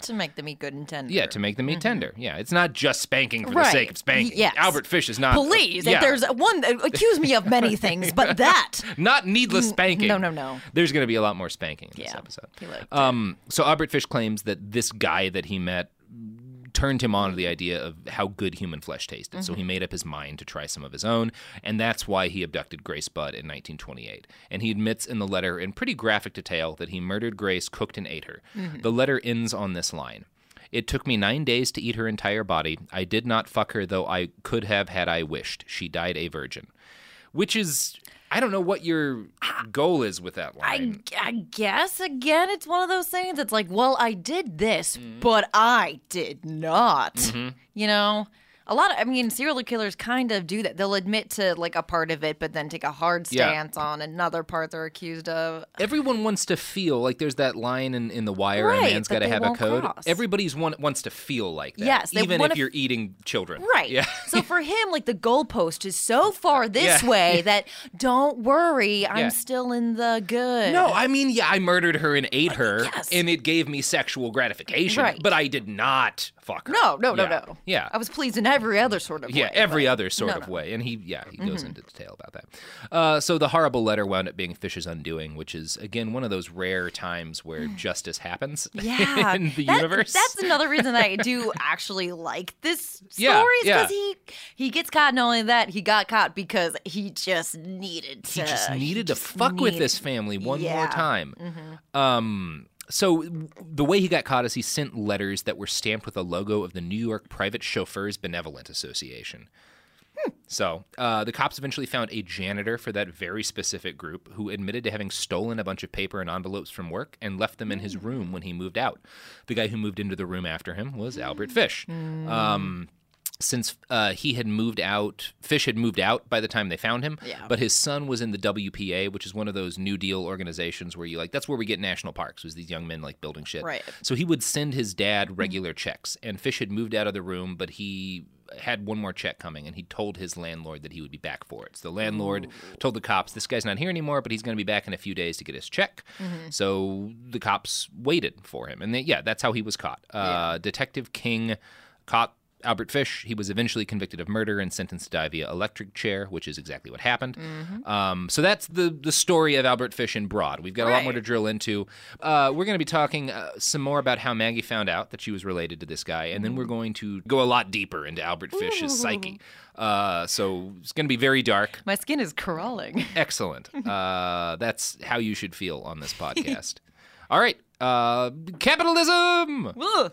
To make the meat good and tender. Yeah, to make the meat tender. Yeah, it's not just spanking for the sake of spanking. Yes. Albert Fish is not... Please, if there's one... Accuse me of many things, but that... Not needless spanking. No. There's going to be a lot more spanking in this episode. He liked it. So Albert Fish claims that this guy that he met turned him on to the idea of how good human flesh tasted. So he made up his mind to try some of his own, and that's why he abducted Grace Budd in 1928. And he admits in the letter in pretty graphic detail that he murdered Grace, cooked, and ate her. The letter ends on this line. It took me 9 days to eat her entire body. I did not fuck her, though I could have had I wished. She died a virgin. Which is... I don't know what your goal is with that line. I guess, again, it's one of those things that's like, well, I did this, but I did not. A lot of, serial killers kind of do that. They'll admit to, a part of it, but then take a hard stance on another part they're accused of. Everyone wants to feel like there's that line in The Wire, a man's got to have a code. Everybody's wants to feel like that, even if you're eating children. Right. Yeah. So for him, the goalpost is so far this way that don't worry, I'm still in the good. No, I murdered her and ate her, and it gave me sexual gratification, but I did not... fuck her. No. Yeah. I was pleased in every other sort of way. Yeah, every other sort of way. And he goes into detail about that. So the horrible letter wound up being Fish's undoing, which is, again, one of those rare times where justice happens in the universe. That's another reason I do actually like this story, because he gets caught. Not only that, he got caught because he just needed to. He just needed to fuck with this family one more time. Mm-hmm. So the way he got caught is he sent letters that were stamped with a logo of the New York Private Chauffeurs Benevolent Association. So the cops eventually found a janitor for that very specific group who admitted to having stolen a bunch of paper and envelopes from work and left them in his room when he moved out. The guy who moved into the room after him was Albert Fish. Since he had moved out, Fish had moved out by the time they found him, but his son was in the WPA, which is one of those New Deal organizations where you like, that's where we get national parks, was these young men like building shit. Right. So he would send his dad regular checks, and Fish had moved out of the room, but he had one more check coming, and he told his landlord that he would be back for it. So the landlord told the cops, this guy's not here anymore, but he's going to be back in a few days to get his check. So the cops waited for him, and that's how he was caught. Detective King caught Albert Fish. He was eventually convicted of murder and sentenced to die via electric chair, which is exactly what happened. So that's the story of Albert Fish in broad. We've got a lot more to drill into. We're going to be talking some more about how Maggie found out that she was related to this guy, and then we're going to go a lot deeper into Albert Fish's psyche. So it's going to be very dark. My skin is crawling. Excellent. That's how you should feel on this podcast. All right. Capitalism! Ugh.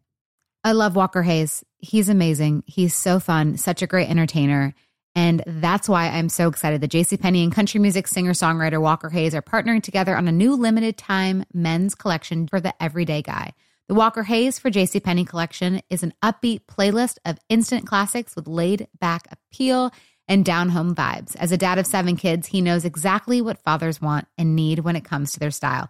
I love Walker Hayes. He's amazing. He's so fun. Such a great entertainer. And that's why I'm so excited that JCPenney and country music singer-songwriter Walker Hayes are partnering together on a new limited-time men's collection for the everyday guy. The Walker Hayes for JCPenney collection is an upbeat playlist of instant classics with laid-back appeal and down-home vibes. As a dad of 7 kids, he knows exactly what fathers want and need when it comes to their style.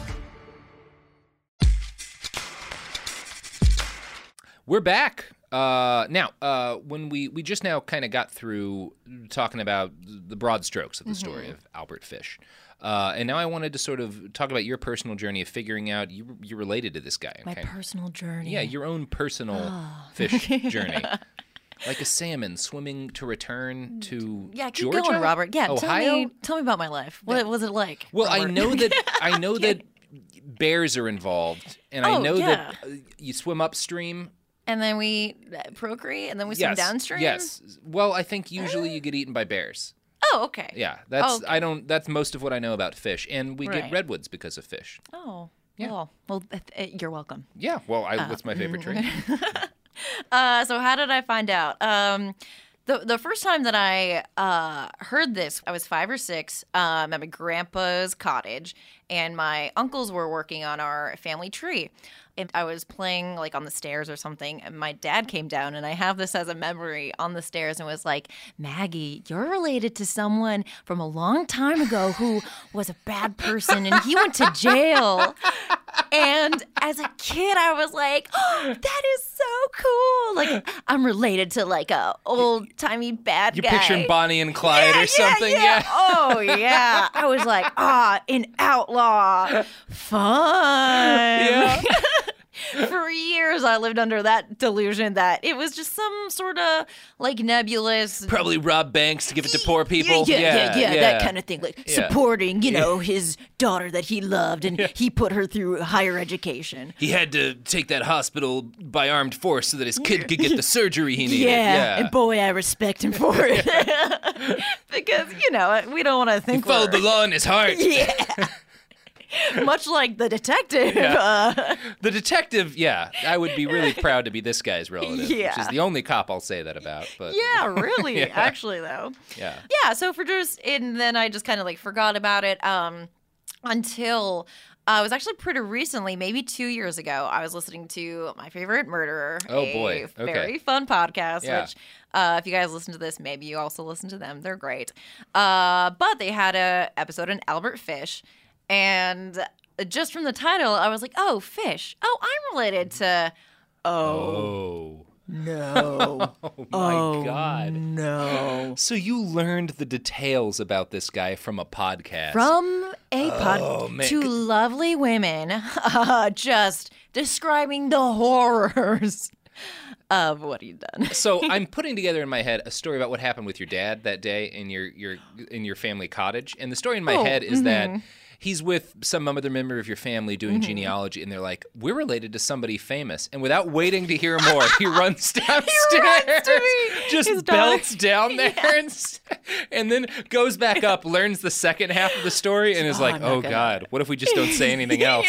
We're back. Now, when we just now kind of got through talking about the broad strokes of the story of Albert Fish. And now I wanted to sort of talk about your personal journey of figuring out you related to this guy. My personal journey. Yeah, your own personal fish journey. Like a salmon swimming to return to Georgia? Yeah, keep going, Robert. Yeah, Ohio? Tell me about my life. What was it like? Well, Robert? I know that bears are involved, and I know that you swim upstream. And then we procreate, and then we swim downstream? Yes. Well, I think usually you get eaten by bears. Oh, okay. Yeah, that's that's most of what I know about fish, and we get redwoods because of fish. Oh, yeah. Well, you're welcome. Yeah, well, that's my favorite drink. So how did I find out? The first time that I heard this, I was 5 or 6 at my grandpa's cottage, and my uncles were working on our family tree. And I was playing like on the stairs or something, and my dad came down, and I have this as a memory on the stairs, and was like, Maggie, you're related to someone from a long time ago who was a bad person, and he went to jail. And as a kid, I was like, oh, that is so cool. Like, I'm related to like a old-timey bad guy. You're picturing Bonnie and Clyde or something. Yeah. Oh, yeah. I was like, an outlaw. Fun. Yeah. For years, I lived under that delusion that it was just some sort of like nebulous. Probably rob banks to give it to poor people. Yeah. That kind of thing. Like supporting, his daughter that he loved, and he put her through higher education. He had to take that hospital by armed force so that his kid could get the surgery he needed. Yeah, and boy, I respect him for it. Because, we don't want to think. He followed the law in his heart. Yeah. Much like the detective. Yeah. The detective, I would be really proud to be this guy's relative, which is the only cop I'll say that about. But yeah, really, actually, though. Yeah. Yeah, so and then I just kind of, like, forgot about it until it was actually pretty recently, maybe 2 years ago, I was listening to My Favorite Murderer. Oh, boy. Okay. Very fun podcast, which if you guys listen to this, maybe you also listen to them. They're great. But they had an episode on Albert Fish. And just from the title, I was like, oh, fish. Oh, I'm related to, no. Oh, my God. No. So you learned the details about this guy from a podcast. From a podcast. Two lovely women just describing the horrors of what he'd done. So I'm putting together in my head a story about what happened with your dad that day in your family cottage. And the story in my head is that he's with some other member of your family doing genealogy, and they're like, we're related to somebody famous. And without waiting to hear more, he runs downstairs, just belts down there, and then goes back up, learns the second half of the story, and is like, God, what if we just don't say anything else?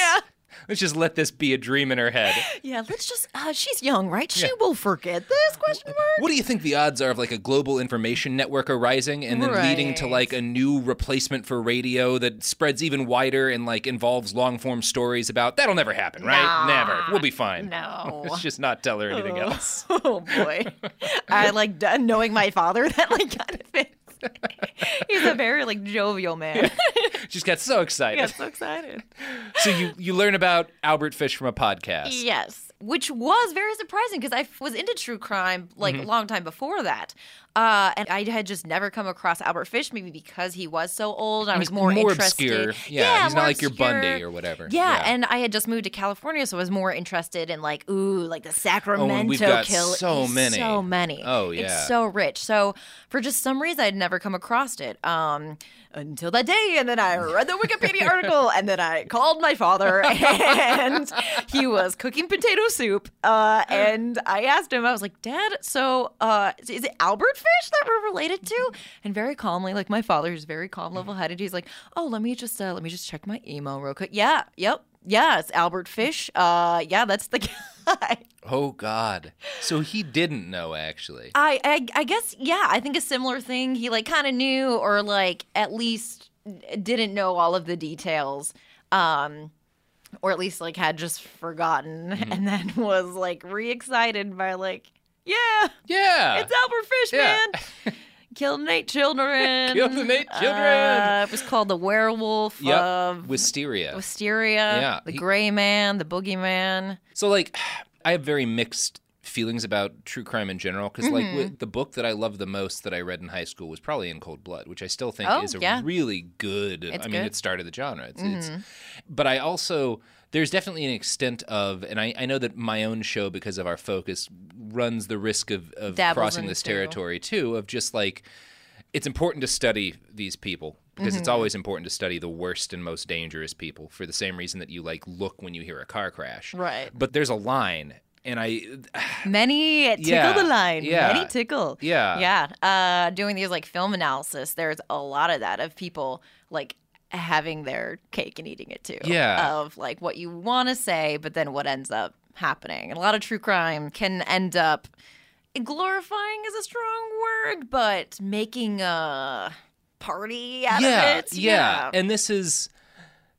Let's just let this be a dream in her head. Yeah, let's just, she's young, right? She will forget this, question mark? What do you think the odds are of, like, a global information network arising and then leading to, like, a new replacement for radio that spreads even wider and, like, involves long-form stories about, that'll never happen, right? Nah. Never. We'll be fine. No. Let's just not tell her anything else. Oh, boy. I like knowing my father, that, like, kind of thing. He's a very, like, jovial man. Just got so excited. So you learn about Albert Fish from a podcast. Yes, which was very surprising because I was into true crime, like, a long time before that. And I had just never come across Albert Fish, maybe because he was so old. I was more interested. Obscure. Yeah, he's not like your Bundy or whatever. Yeah, and I had just moved to California, so I was more interested in, like, like the Sacramento and we've got kill. So many. Oh, yeah. It's so rich. So for just some reason, I'd never come across it until that day. And then I read the Wikipedia article, and then I called my father, and he was cooking potato soup. And I asked him, I was like, Dad, so is it Albert Fish that we're related to? And very calmly, like my father, who's very calm, level-headed, he's like, let me just check my email real quick. It's Albert Fish. That's the guy. Oh, God. So he didn't know, actually. I guess, I think a similar thing. He, like, kind of knew, or, like, at least didn't know all of the details. Or at least, like, had just forgotten and then was, like, re-excited by, like, yeah, it's Albert Fish, man. Killed 8 children. It was called The Werewolf of Wisteria. Wisteria. Yeah. The Gray Man, The Boogeyman. So, like, I have very mixed feelings about true crime in general, because like the book that I loved the most that I read in high school was probably In Cold Blood, which I still think is really good. I mean, it started the genre. But I also, there's definitely an extent of, and I know that my own show, because of our focus, runs the risk of crossing this territory too, of just like, it's important to study these people because it's always important to study the worst and most dangerous people for the same reason that you like look when you hear a car crash. Right. But there's a line. And Many tickle the line. Yeah. Yeah. Doing these like film analysis, there's a lot of that of people like having their cake and eating it too. Yeah. Of like what you want to say, but then what ends up happening. And a lot of true crime can end up, glorifying is a strong word, but making a party out of it. Yeah. And this is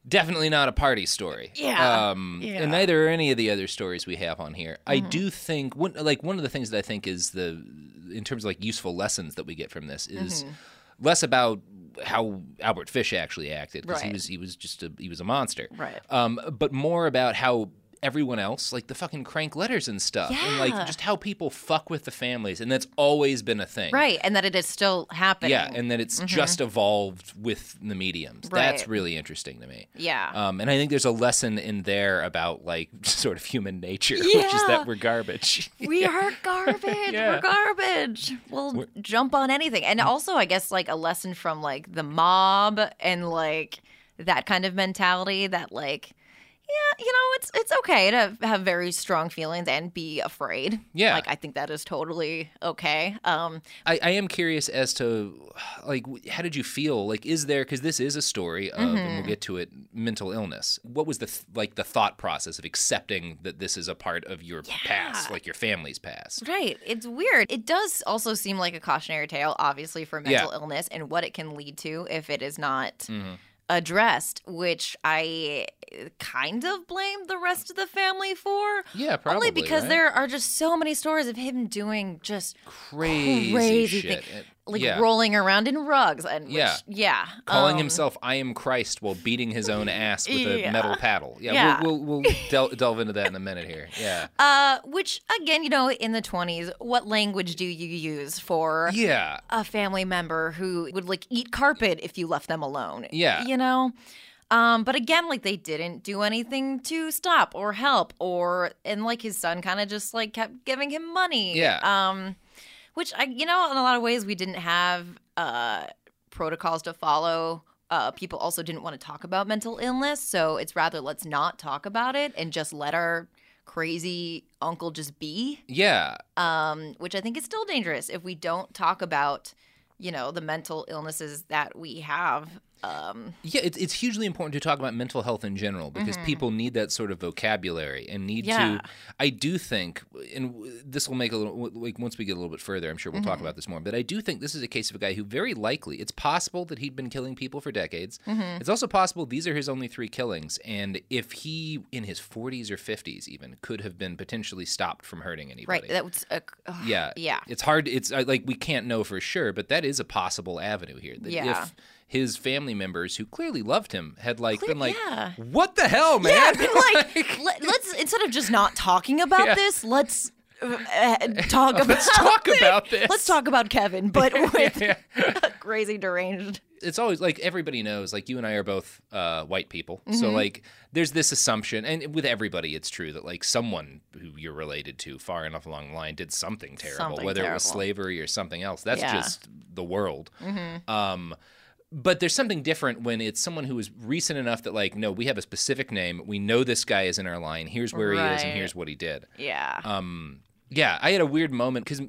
definitely not a party story. Yeah. And neither are any of the other stories we have on here. I do think, one of the things that I think is in terms of like useful lessons that we get from this is less about how Albert Fish actually acted, because he was a monster. Right. But more about how everyone else, like the fucking crank letters and stuff, and like just how people fuck with the families, and that's always been a thing, right? And that it is still happening, and that it's just evolved with the mediums. Right. That's really interesting to me, and I think there's a lesson in there about like sort of human nature, which is that we're garbage. We are garbage. We're garbage. We'll jump on anything, and also I guess like a lesson from like the mob and like that kind of mentality that like. Yeah, you know, it's okay to have very strong feelings and be afraid. Yeah. Like, I think that is totally okay. I am curious as to, like, how did you feel? Like, is there, because this is a story of, and we'll get to it, mental illness. What was the thought process of accepting that this is a part of your past, like your family's past? Right. It's weird. It does also seem like a cautionary tale, obviously, for mental illness and what it can lead to if it is not addressed, which I kind of blame the rest of the family for. Yeah, probably. Only because there are just so many stories of him doing just crazy shit. Things. Like rolling around in rugs. And calling himself I am Christ while beating his own ass with a metal paddle. Yeah, we'll delve into that in a minute here. Yeah. Which, again, you know, in the 20s, what language do you use for a family member who would, like, eat carpet if you left them alone? Yeah. You know? But again, like, they didn't do anything to stop or help and, like, his son kind of just, like, kept giving him money. Yeah. Which, you know, in a lot of ways we didn't have protocols to follow. People also didn't want to talk about mental illness. So it's rather let's not talk about it and just let our crazy uncle just be. Yeah. Which I think is still dangerous if we don't talk about, you know, the mental illnesses that we have. It's hugely important to talk about mental health in general because people need that sort of vocabulary and need to. I do think, and this will make a little like once we get a little bit further, I'm sure we'll talk about this more. But I do think this is a case of a guy who very likely, it's possible that he'd been killing people for decades. It's also possible these are his only 3 killings, and if he in his 40s or 50s even could have been potentially stopped from hurting anybody. Right. That was It's hard. It's like we can't know for sure, but that is a possible avenue here. That if his family members who clearly loved him had like been like, what the hell, man? Yeah, been like, let's instead of just not talking about this, let's talk about this. Let's talk about Kevin, but with crazy deranged. It's always like everybody knows, like you and I are both white people. So like there's this assumption, and with everybody it's true, that like someone who you're related to far enough along the line did something terrible, it was slavery or something else. That's just the world. But there's something different when it's someone who is recent enough that, like, no, we have a specific name. We know this guy is in our line. Here's where he is, and here's what he did. Yeah. I had a weird moment because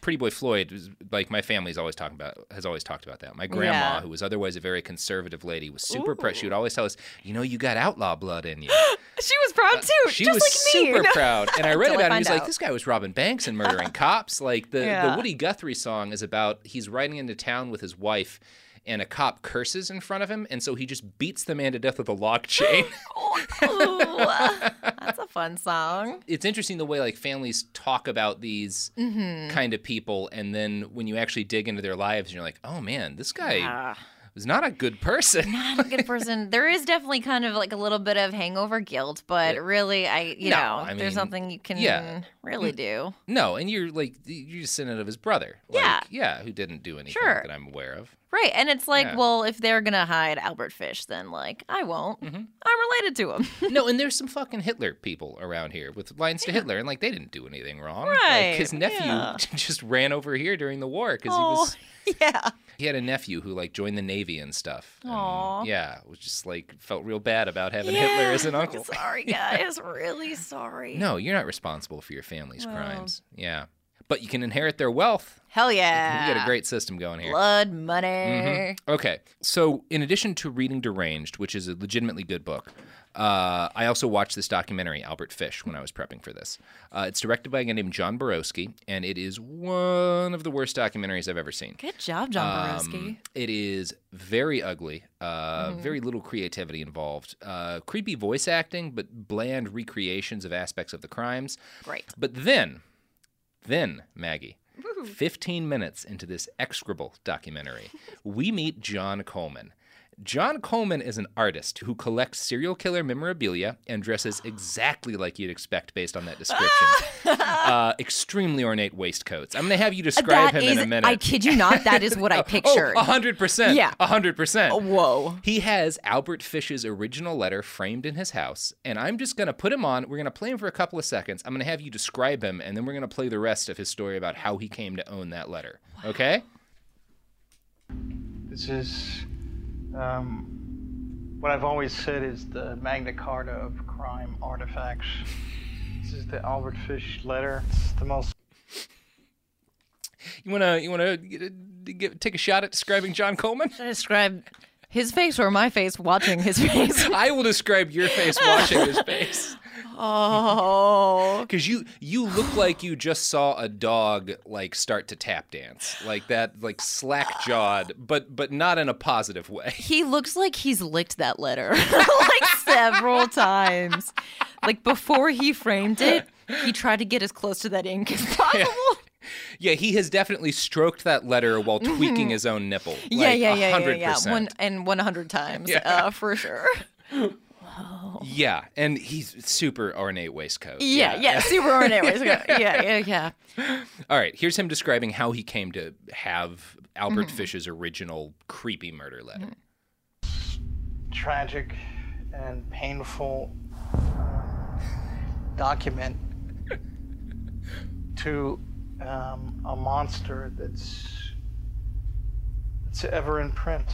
Pretty Boy Floyd, was, like, my family's always talking about, has always talked about that. My grandma, who was otherwise a very conservative lady, was super proud. She would always tell us, you know, you got outlaw blood in you. She was proud too. She just was like me. Super proud. And I read about it. He was like, this guy was robbing banks and murdering cops. Like the Woody Guthrie song is about he's riding into town with his wife. And a cop curses in front of him, and so he just beats the man to death with a lock chain. That's a fun song. It's interesting the way like families talk about these kind of people, and then when you actually dig into their lives, and you're like, oh man, this guy was not a good person. Not a good person. There is definitely kind of like a little bit of hangover guilt, but really, I mean, there's nothing you can really do. No, and you're just sitting out of his brother. Who didn't do anything that I'm aware of. Right, and it's like, well, if they're going to hide Albert Fish, then, like, I won't. Mm-hmm. I'm related to him. No, and there's some fucking Hitler people around here with lines to Hitler, and, like, they didn't do anything wrong. Right. Like, his nephew just ran over here during the war because he was... Yeah. He had a nephew who, like, joined the Navy and stuff. Aww. And, was just, like, felt real bad about having Hitler as an uncle. Sorry, guys. Really sorry. No, you're not responsible for your family's crimes. Yeah. But you can inherit their wealth. Hell yeah. We got a great system going here. Blood money. Mm-hmm. Okay. So in addition to reading Deranged, which is a legitimately good book, I also watched this documentary, Albert Fish, when I was prepping for this. It's directed by a guy named John Borowski, and it is one of the worst documentaries I've ever seen. Good job, John Borowski. It is very ugly, very little creativity involved, creepy voice acting, but bland recreations of aspects of the crimes. Great. But then, Maggie, 15 minutes into this execrable documentary, we meet Joe Coleman. Joe Coleman is an artist who collects serial killer memorabilia and dresses exactly like you'd expect based on that description. Extremely ornate waistcoats. I'm going to have you describe him in a minute. I kid you not, that is what I pictured. Oh, 100%. Yeah. 100%. Oh, whoa. He has Albert Fish's original letter framed in his house, and I'm just going to put him on. We're going to play him for a couple of seconds. I'm going to have you describe him, and then we're going to play the rest of his story about how he came to own that letter. Wow. Okay? This is... what I've always said is the Magna Carta of crime artifacts. This is the Albert Fish letter. It's the most. You wanna take a shot at describing Joe Coleman? Should I describe his face or my face watching his face? I will describe your face watching his face. Oh, because you look like you just saw a dog like start to tap dance like that, like slack jawed, but not in a positive way. He looks like he's licked that letter like several times. Like before he framed it, he tried to get as close to that ink as possible. Yeah, he has definitely stroked that letter while tweaking his own nipple. Like, yeah, 100%. 100 times for sure. Wow. Yeah, and he's super ornate waistcoat. Yeah, super ornate waistcoat. Yeah. All right, here's him describing how he came to have Albert Fish's original creepy murder letter. Tragic and painful document to a monster that's ever in print,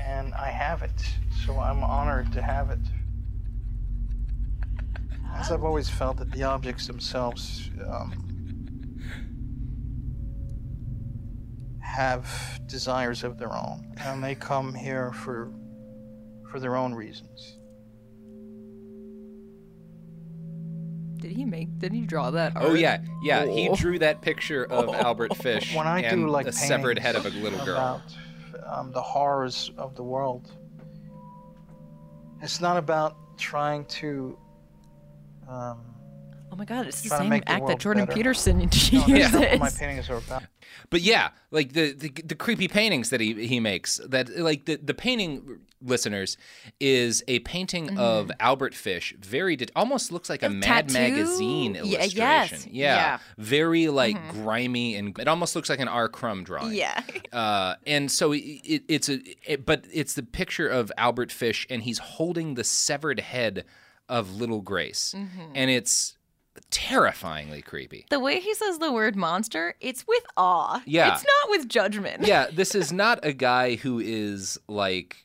and I have it, so I'm honored to have it. As I've always felt that the objects themselves have desires of their own, and they come here for their own reasons. Did he draw that art? Oh yeah. He drew that picture of Albert Fish when I do like a severed head of a little girl. The horrors of the world. It's not about trying to. Oh my God! It's the same act that Jordan Peterson uses. What my paintings are about. But yeah, like the creepy paintings that he makes. That like the painting, listeners, is a painting of Albert Fish. Very almost looks like a Mad Magazine illustration. Yes. Yeah. Very like grimy, and it almost looks like an R. Crumb drawing. Yeah. And so it's the picture of Albert Fish, and he's holding the severed head of little Grace, and it's terrifyingly creepy. The way he says the word monster, it's with awe. Yeah. It's not with judgment. Yeah, this is not a guy who is like,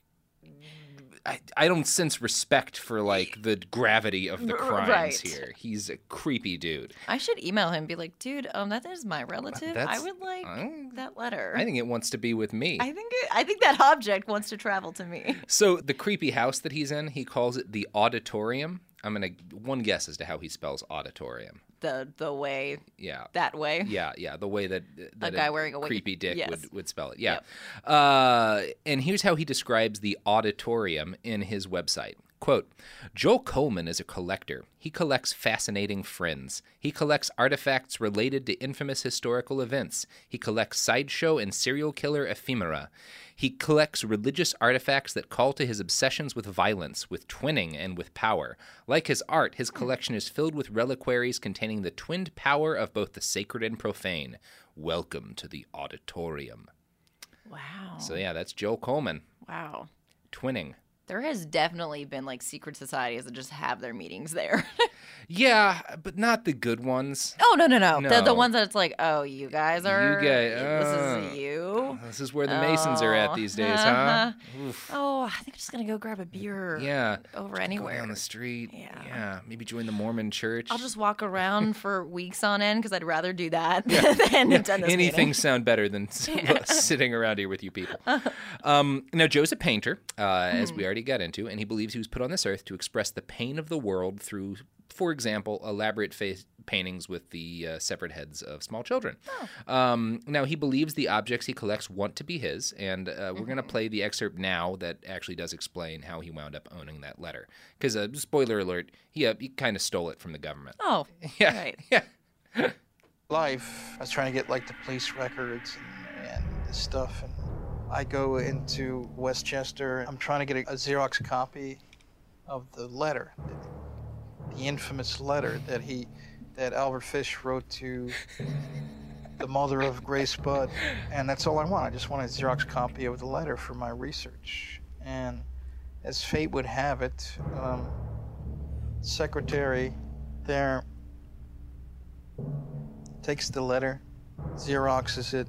I don't sense respect for like the gravity of the crimes here. He's a creepy dude. I should email him and be like, dude, that is my relative. I would like that letter. I think it wants to be with me. I think that object wants to travel to me. So the creepy house that he's in, he calls it the auditorium. I'm gonna one guess as to how he spells auditorium. The way. Yeah. That way. Yeah. The way that a guy wearing a creepy dick would spell it. Yeah. Yep. And here's how he describes the auditorium in his website. Quote, Joe Coleman is a collector. He collects fascinating friends. He collects artifacts related to infamous historical events. He collects sideshow and serial killer ephemera. He collects religious artifacts that call to his obsessions with violence, with twinning, and with power. Like his art, his collection is filled with reliquaries containing the twinned power of both the sacred and profane. Welcome to the auditorium. Wow. So, yeah, that's Joe Coleman. Wow. Twinning. There has definitely been, like, secret societies that just have their meetings there. Yeah, but not the good ones. Oh, no. The ones that it's like, oh, this is you? This is where the Masons are at these days, huh? Oof. Oh, I think I'm just going to go grab a beer over anywhere. Go down the street. Yeah. Maybe join the Mormon church. I'll just walk around for weeks on end because I'd rather do that than attend this meeting. Sound better than sitting around here with you people. Now, Joe's a painter, as we already got into, and he believes he was put on this earth to express the pain of the world through, for example, elaborate face paintings with the severed heads of small children. Oh. Now, he believes the objects he collects want to be his, and we're going to play the excerpt now that actually does explain how he wound up owning that letter. Because, spoiler alert, he kind of stole it from the government. Oh, yeah. Right. Yeah. Life, I was trying to get, like, the police records and stuff, and I go into Westchester. I'm trying to get a Xerox copy of the letter, the infamous letter that Albert Fish wrote to the mother of Grace Budd. And that's all I want. I just want a Xerox copy of the letter for my research. And as fate would have it, secretary there takes the letter, Xeroxes it,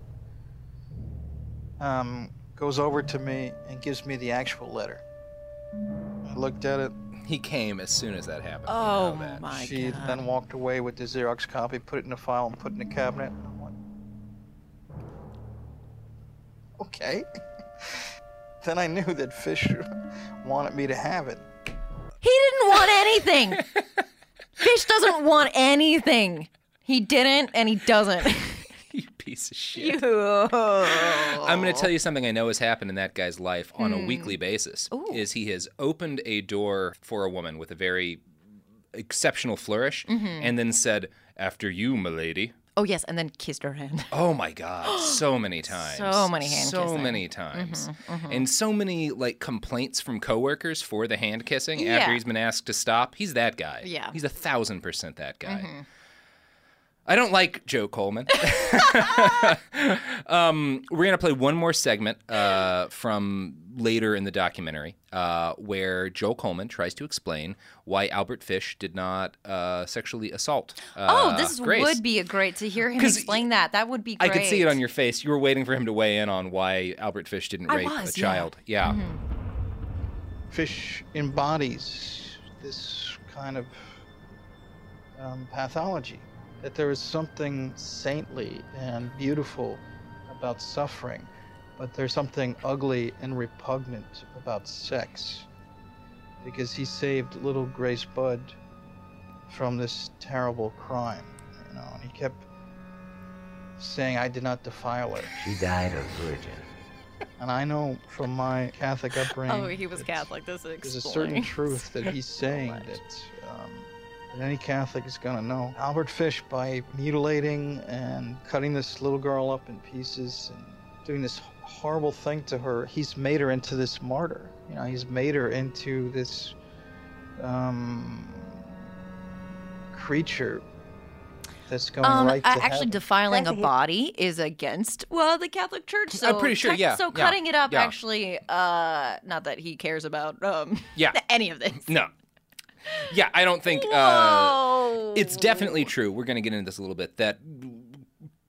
goes over to me and gives me the actual letter. I looked at it. He came as soon as that happened. Oh, my God. She then walked away with the Xerox copy, put it in a file, and put it in a cabinet. And I'm like, okay. Then I knew that Fish wanted me to have it. He didn't want anything. Fish doesn't want anything. He didn't, and he doesn't. You piece of shit. I'm going to tell you something I know has happened in that guy's life on a weekly basis. Ooh. Is he has opened a door for a woman with a very exceptional flourish and then said, after you, milady. Oh, yes, and then kissed her hand. Oh, my God. So many times. So many hand kissing. So many times. And so many, like, complaints from coworkers for the hand kissing after he's been asked to stop. He's that guy. Yeah. He's 1,000% that guy. Mm-hmm. I don't like Joe Coleman. We're going to play one more segment from later in the documentary where Joe Coleman tries to explain why Albert Fish did not sexually assault Grace. Would be great to hear him explain that. That would be great. I could see it on your face. You were waiting for him to weigh in on why Albert Fish didn't rape a child. Yeah. Mm-hmm. Fish embodies this kind of pathology. That there is something saintly and beautiful about suffering, but there's something ugly and repugnant about sex, because he saved little Grace Budd from this terrible crime, you know, and he kept saying, I did not defile her. She died a virgin. And I know from my Catholic upbringing... Oh, he was Catholic. This is there's a certain truth that he's saying that... And any Catholic is going to know. Albert Fish, by mutilating and cutting this little girl up in pieces and doing this horrible thing to her, he's made her into this martyr. You know, he's made her into this creature that's going right to actually heaven. Defiling a body is against, the Catholic Church. So I'm pretty sure, So cutting it up actually, not that he cares about any of this. No. Yeah, I don't think it's definitely true. We're going to get into this a little bit. That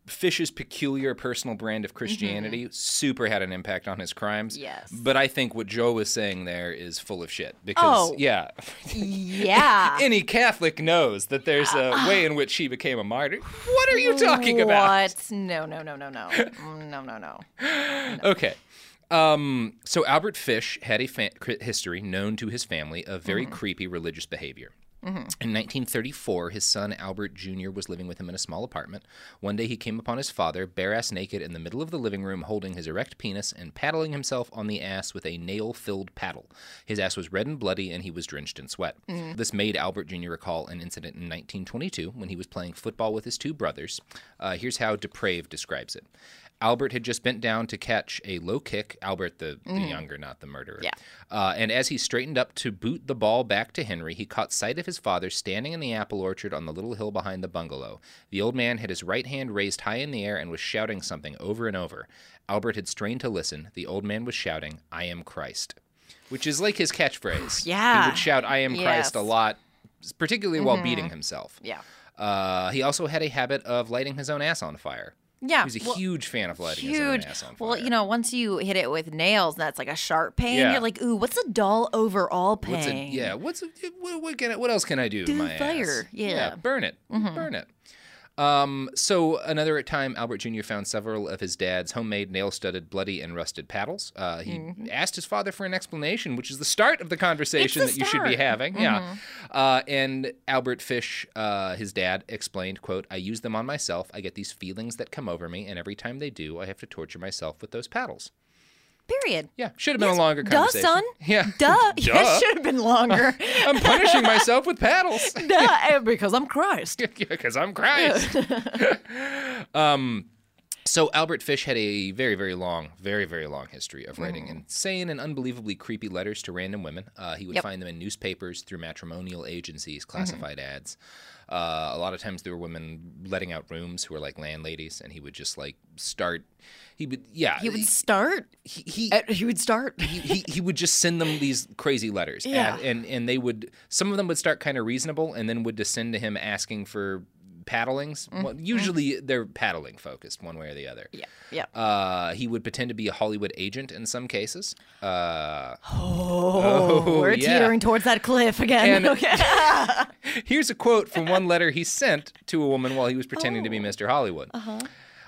Fish's peculiar personal brand of Christianity super had an impact on his crimes. Yes. But I think what Joe was saying there is full of shit. Because, any Catholic knows that there's a way in which she became a martyr. What are you talking about? What? No. Okay. So Albert Fish had a history known to his family of very creepy religious behavior. In 1934, his son Albert Junior was living with him in a small apartment. One day he came upon his father, bare-ass naked, in the middle of the living room, holding his erect penis and paddling himself on the ass with a nail-filled paddle. His ass was red and bloody, and he was drenched in sweat. This made Albert Junior recall an incident in 1922 when he was playing football with his two brothers. Here's how Depraved describes it. Albert had just bent down to catch a low kick. Albert, the younger, not the murderer. Yeah. And as he straightened up to boot the ball back to Henry, he caught sight of his father standing in the apple orchard on the little hill behind the bungalow. The old man had his right hand raised high in the air and was shouting something over and over. Albert had strained to listen. The old man was shouting, "I am Christ," which is like his catchphrase. He would shout, "I am Christ," a lot, particularly while beating himself. He also had a habit of lighting his own ass on fire. Yeah. He was a huge fan of lighting his own ass on fire. Well, you know, once you hit it with nails, that's like a sharp pain. You're like, ooh, what's a dull overall pain? What else can I do to my fire ass? Burn it. Burn it. So another time, Albert Jr. found several of his dad's homemade, nail-studded, bloody, and rusted paddles. He asked his father for an explanation, which is the start of the conversation that you should be having. And Albert Fish, his dad, explained, quote, "I use them on myself. I get these feelings that come over me, and every time they do, I have to torture myself with those paddles." Period. Yeah. Should have been a longer conversation. Duh, son. Yeah. Duh. Yes, should have been longer. I'm punishing myself with paddles. Duh, because I'm Christ. Because I'm Christ. So Albert Fish had a very, very long, history of writing insane and unbelievably creepy letters to random women. He would find them in newspapers, through matrimonial agencies, classified ads. A lot of times there were women letting out rooms who were like landladies, and he would just like start. He would just send them these crazy letters. And they would. Some of them would start kind of reasonable, and then would descend to him asking for paddlings. Well, usually they're paddling focused one way or the other. He would pretend to be a Hollywood agent in some cases. Teetering towards that cliff again. Here's a quote from one letter he sent to a woman while he was pretending to be Mr. Hollywood.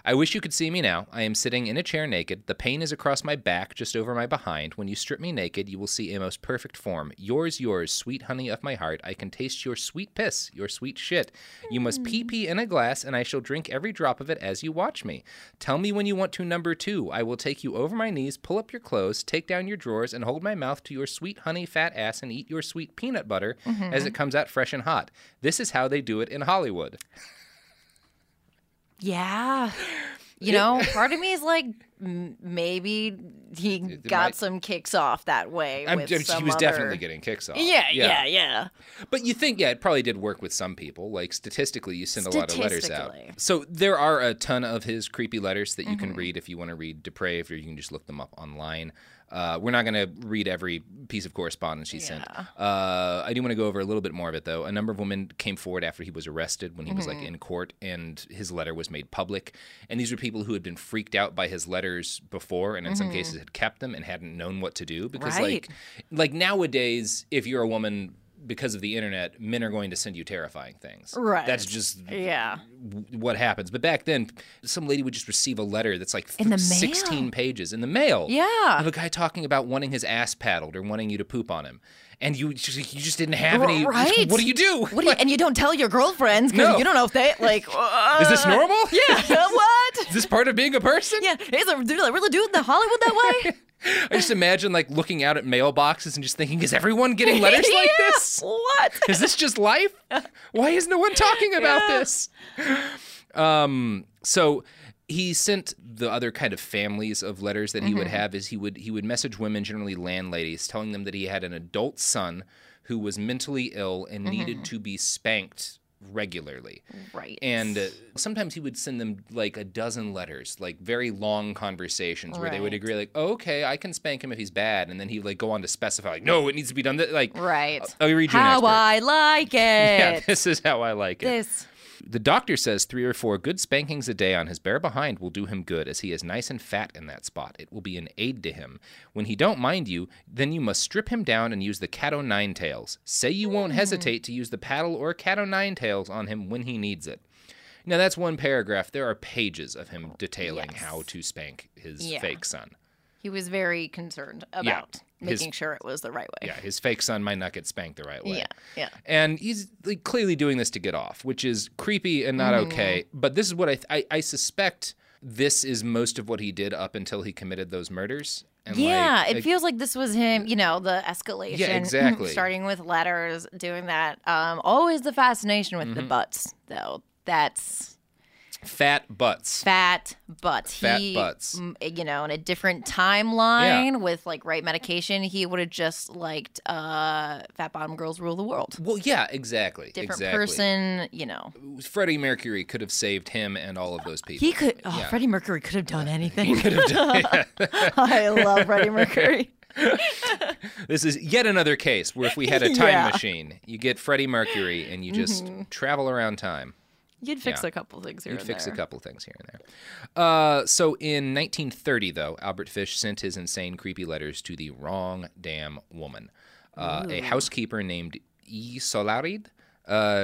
"I wish you could see me now. I am sitting in a chair naked. The pain is across my back, just over my behind. When you strip me naked, you will see a most perfect form. Yours, yours, sweet honey of my heart. I can taste your sweet piss, your sweet shit. You must pee-pee in a glass, and I shall drink every drop of it as you watch me. Tell me when you want to, number two. I will take you over my knees, pull up your clothes, take down your drawers, and hold my mouth to your sweet honey fat ass and eat your sweet peanut butter as it comes out fresh and hot. This is how they do it in Hollywood." Yeah. You know, part of me is like, maybe he got some kicks off that way. He was definitely getting kicks off. Yeah. But you think, it probably did work with some people. Like, statistically, you send a lot of letters out. So there are a ton of his creepy letters that you can read if you want to read Depraved, or you can just look them up online. We're not going to read every piece of correspondence he sent. I do want to go over a little bit more of it, though. A number of women came forward after he was arrested when he was, like, in court, and his letter was made public. And these were people who had been freaked out by his letters before, and in some cases had kept them and hadn't known what to do. Because, like nowadays, if you're a woman, because of the internet, men are going to send you terrifying things. Right. That's just what happens. But back then, some lady would just receive a letter that's like 16 pages in the mail. Yeah. Of a guy talking about wanting his ass paddled or wanting you to poop on him. And you just didn't have any. Right. What do you do? And you don't tell your girlfriends because you don't know if they, like. Is this normal? Yeah. What? Is this part of being a person? Yeah. Do they really do it in Hollywood that way? I just imagine, like, looking out at mailboxes and just thinking, is everyone getting letters like this? What? Is this just life? Why is no one talking about this? So he sent the other kind of families of letters that he would have is he would message women, generally landladies, telling them that he had an adult son who was mentally ill and needed to be spanked regularly. Right. And sometimes he would send them like a dozen letters, like very long conversations where they would agree like, oh, okay, I can spank him if he's bad. And then he would like go on to specify like, no, it needs to be done. Like, I'll read you an expert. How I like it. Yeah, this is how I like it. The doctor says 3 or 4 good spankings a day on his bare behind will do him good, as he is nice and fat in that spot. It will be an aid to him. When he don't mind you, then you must strip him down and use the cat-o'-nine-tails. Say you won't hesitate to use the paddle or cat-o'-nine-tails on him when he needs it. Now, that's one paragraph. There are pages of him detailing how to spank his fake son. He was very concerned about making sure it was the right way. Yeah, his fake son might not get spanked the right way. Yeah, yeah. And he's like, clearly doing this to get off, which is creepy and not okay. But this is what I suspect this is most of what he did up until he committed those murders. And it feels like this was him, you know, the escalation. Yeah, exactly. Starting with letters, doing that. Always the fascination with the butts, though. That's... Fat butts. You know, in a different timeline with, like, right medication, he would have just liked Fat Bottom Girls Rule the World. Well, yeah, exactly. Different person, you know. Freddie Mercury could have saved him and all of those people. He could. Oh, yeah. Freddie Mercury could have done anything. He could have done, I love Freddie Mercury. This is yet another case where if we had a time machine, you get Freddie Mercury and you just travel around time. You'd fix a couple things here and there. So in 1930, though, Albert Fish sent his insane, creepy letters to the wrong damn woman. A housekeeper named E. Solarid.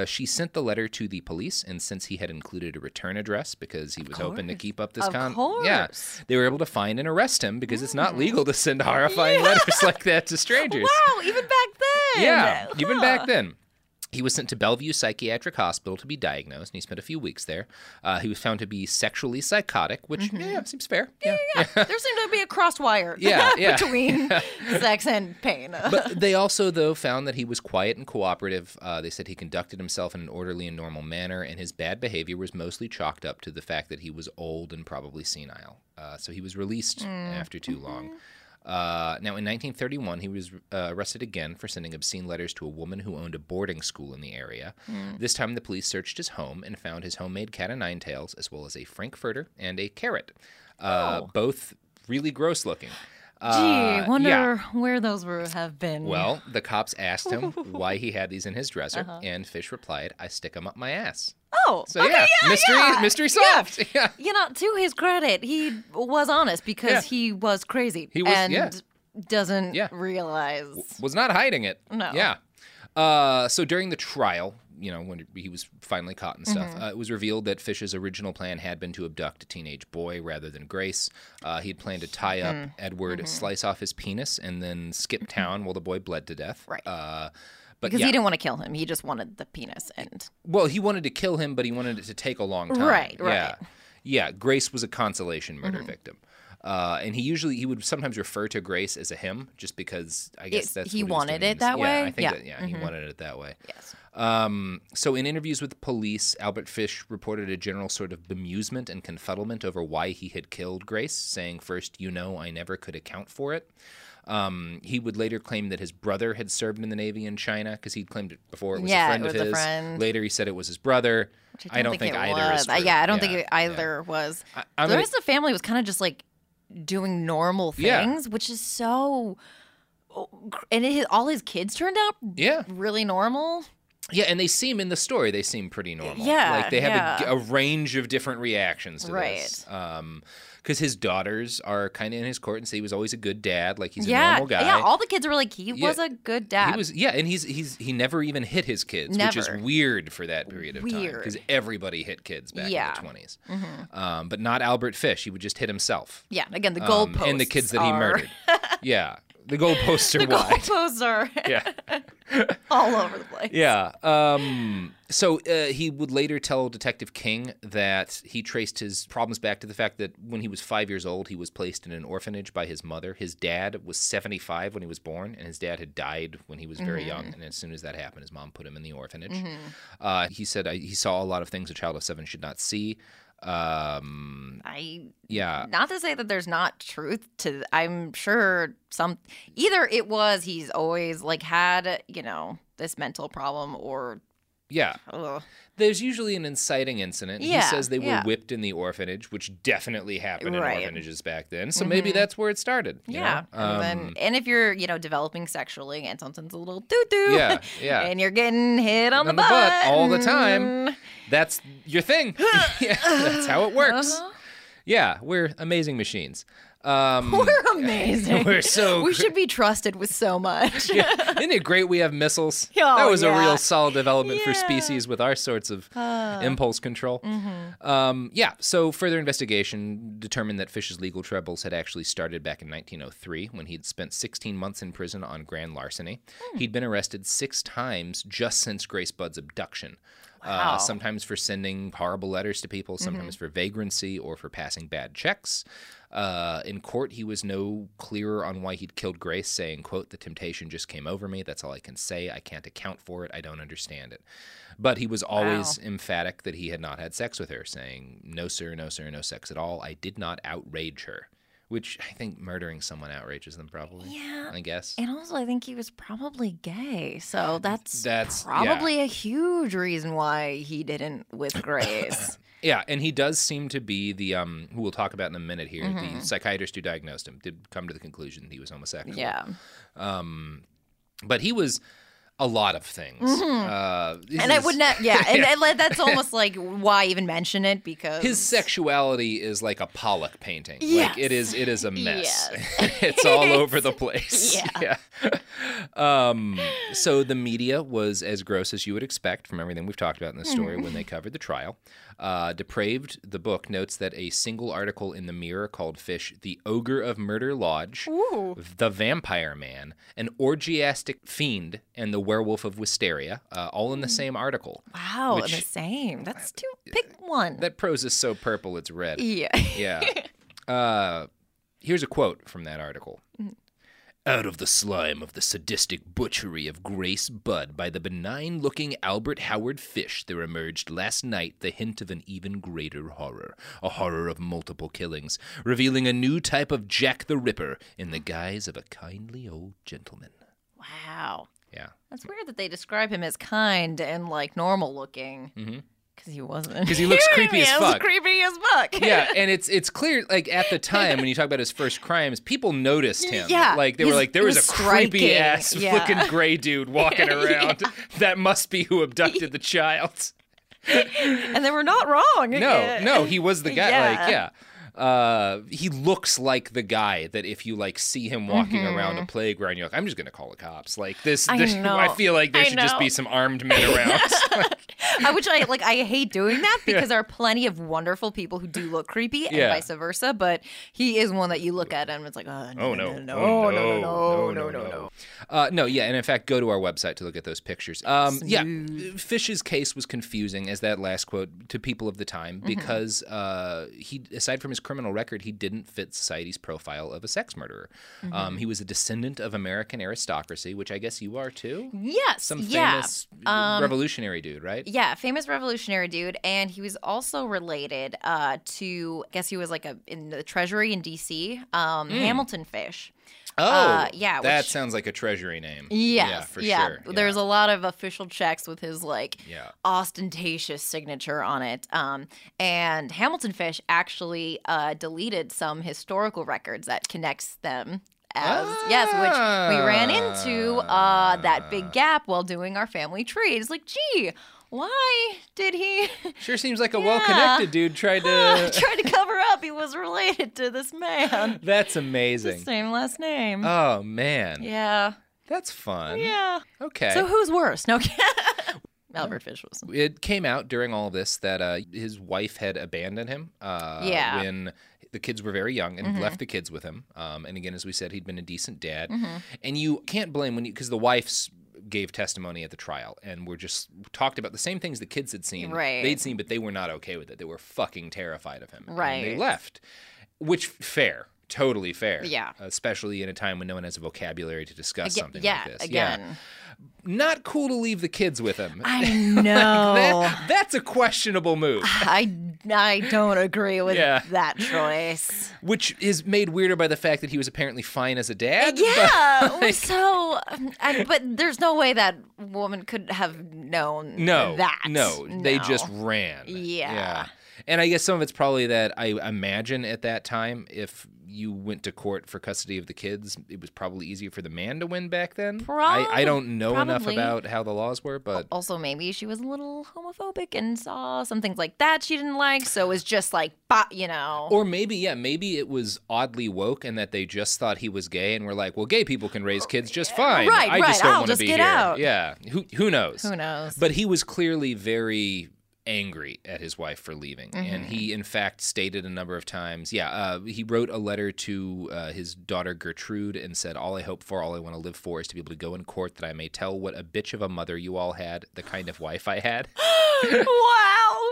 She sent the letter to the police, and since he had included a return address because he was hoping to keep up this they were able to find and arrest him because it's not legal to send horrifying letters like that to strangers. Wow, even back then. Yeah, even back then. He was sent to Bellevue Psychiatric Hospital to be diagnosed, and he spent a few weeks there. He was found to be sexually psychotic, which, seems fair. Yeah. There seemed to be a crossed wire between sex and pain. But they also, though, found that he was quiet and cooperative. They said he conducted himself in an orderly and normal manner, and his bad behavior was mostly chalked up to the fact that he was old and probably senile. So he was released after too long. Now, in 1931, he was arrested again for sending obscene letters to a woman who owned a boarding school in the area. This time, the police searched his home and found his homemade cat of nine tails, as well as a frankfurter and a carrot, both really gross looking. Gee, wonder where those have been. Well, the cops asked him why he had these in his dresser, and Fish replied, "I stick them up my ass." Oh, so okay, mystery solved. Yeah. You know, to his credit, he was honest because he was crazy. He was, and doesn't realize. Was not hiding it. No. Yeah. So during the trial, you know, when he was finally caught and stuff, it was revealed that Fish's original plan had been to abduct a teenage boy rather than Grace. He had planned to tie up Edward, slice off his penis, and then skip town while the boy bled to death. Right. But because he didn't want to kill him. He just wanted the penis. Well, he wanted to kill him, but he wanted it to take a long time. Right. Yeah, Grace was a consolation murder victim. And he would sometimes refer to Grace as a him, just because I guess that's he wanted it that way. He wanted it that way. Yes. So in interviews with the police, Albert Fish reported a general sort of bemusement and confuddlement over why he had killed Grace, saying, first, you know, I never could account for it. He would later claim that his brother had served in the Navy in China, because he'd claimed it before it was a friend of his. Later he said it was his brother. Which I don't think either was. Yeah, I don't think it either was. The rest of the family was kind of just like doing normal things, which is so... And all his kids turned out really normal. Yeah, and they seem, in the story, they seem pretty normal. Yeah, like, they have a range of different reactions to this. Right. Because his daughters are kind of in his court and say he was always a good dad, like he's a normal guy. Yeah, all the kids are like, he was a good dad. He was, and he never even hit his kids, which is weird for that period of time. Because everybody hit kids back in the 20s. But not Albert Fish. He would just hit himself. Yeah, again, the goalposts and the kids that he murdered. The goalposts are wide. The goalposts are all over the place. Yeah. So he would later tell Detective King that he traced his problems back to the fact that when he was 5 years old, he was placed in an orphanage by his mother. His dad was 75 when he was born, and his dad had died when he was very young. And as soon as that happened, his mom put him in the orphanage. He said he saw a lot of things a child of seven should not see. Not to say that there's not truth to. I'm sure either it was he's always like had this mental problem or. Yeah. Ugh. There's usually an inciting incident. Yeah, he says they were whipped in the orphanage, which definitely happened in orphanages back then. So maybe that's where it started. You know? And if you're, developing sexually and something's a little doo-doo. Yeah. And you're getting hit on the butt all the time. That's your thing. That's how it works. Yeah, we're amazing machines. We're amazing. We should be trusted with so much. Yeah. Isn't it great we have missiles? Oh, that was a real solid development for species with our sorts of impulse control. Mm-hmm. So further investigation determined that Fish's legal troubles had actually started back in 1903 when he'd spent 16 months in prison on grand larceny. He'd been arrested 6 times just since Grace Budd's abduction. Wow. Sometimes for sending horrible letters to people, sometimes for vagrancy or for passing bad checks. In court, he was no clearer on why he'd killed Grace, saying, quote, "The temptation just came over me. That's all I can say. I can't account for it. I don't understand it." But he was always emphatic that he had not had sex with her, saying, "No, sir, no, sir, no sex at all. I did not outrage her." Which I think murdering someone outrages them, probably. Yeah. I guess. And also, I think he was probably gay. So that's probably a huge reason why he didn't with Grace. Yeah, and he does seem to be the, who we'll talk about in a minute here, the psychiatrist who diagnosed him did come to the conclusion that he was homosexual. Yeah. But he was a lot of things. That's almost like why even mention it, because his sexuality is like a Pollock painting. Yes. Like it is a mess. Yes. It's all over the place. Yeah. So the media was as gross as you would expect from everything we've talked about in this story when they covered the trial. Depraved, the book, notes that a single article in the Mirror called Fish the Ogre of Murder Lodge, the Vampire Man, an orgiastic fiend, and the Werewolf of Wisteria, all in the same article. Wow, which, the same. That's two. Pick one. That prose is so purple it's red. Yeah. Yeah. Here's a quote from that article. "Out of the slime of the sadistic butchery of Grace Budd by the benign-looking Albert Howard Fish, there emerged last night the hint of an even greater horror, a horror of multiple killings, revealing a new type of Jack the Ripper in the guise of a kindly old gentleman." Wow. Yeah. That's weird that they describe him as kind and, like, normal-looking. Mm-hmm. Because he wasn't. Because he looks creepy as fuck. Yeah, and it's clear, like, at the time, when you talk about his first crimes, people noticed him. Yeah. Like, they were like, there was a creepy-ass looking gray dude walking around. Yeah. That must be who abducted the child. And they were not wrong. No, he was the guy. Yeah. Like, yeah. He looks like the guy that if you, like, see him walking around a playground, you're like, I'm just going to call the cops. Like, I feel like there should just be some armed men around. I hate doing that because there are plenty of wonderful people who do look creepy and vice versa, but he is one that you look at and it's like, no. And in fact, go to our website to look at those pictures. Fish's case was confusing, as that last quote, to people of the time because he, aside from his criminal record, he didn't fit society's profile of a sex murderer. He was a descendant of American aristocracy, which I guess you are too. Yes. Some famous revolutionary dude, right? Yeah, famous revolutionary dude, and he was also related to, I guess he was in the Treasury in D.C., Hamilton Fish. That sounds like a treasury name. Yes, yeah, for sure. Yeah. There's a lot of official checks with his ostentatious signature on it. And Hamilton Fish actually deleted some historical records that connects them. Which we ran into that big gap while doing our family tree. It's like, gee. Why did he? Sure seems like a well-connected dude tried to cover up he was related to this man. That's amazing. The same last name. Oh man. Yeah. That's fun. Yeah. Okay. So who's worse? No. Albert Fish was. It came out during all of this that his wife had abandoned him. When the kids were very young and left the kids with him. And again, as we said, he'd been a decent dad. And you can't blame because the wife's gave testimony at the trial and were just talked about the same things the kids had seen. Right. They'd seen, but they were not okay with it. They were fucking terrified of him. Right. And they left, which fair. Totally fair. Yeah. Especially in a time when no one has a vocabulary to discuss something like this. Yeah. Not cool to leave the kids with him. I know. That's a questionable move. I don't agree with that choice. Which is made weirder by the fact that he was apparently fine as a dad. Yeah. But there's no way that woman could have known that. No, they just ran. Yeah. And I guess some of it's probably that I imagine at that time if you went to court for custody of the kids, it was probably easier for the man to win back then. I don't know enough about how the laws were, but... Also, maybe she was a little homophobic and saw some things like that she didn't like, so it was just like, you know... Or maybe, yeah, maybe it was oddly woke and that they just thought he was gay and were like, well, gay people can raise kids just fine. Right, I just don't want to be here. Out. Yeah, who knows? Who knows? But he was clearly very... angry at his wife for leaving. Mm-hmm. And he, in fact, stated a number of times, he wrote a letter to his daughter Gertrude and said, all I hope for, all I want to live for is to be able to go in court that I may tell what a bitch of a mother you all had, the kind of wife I had. Wow.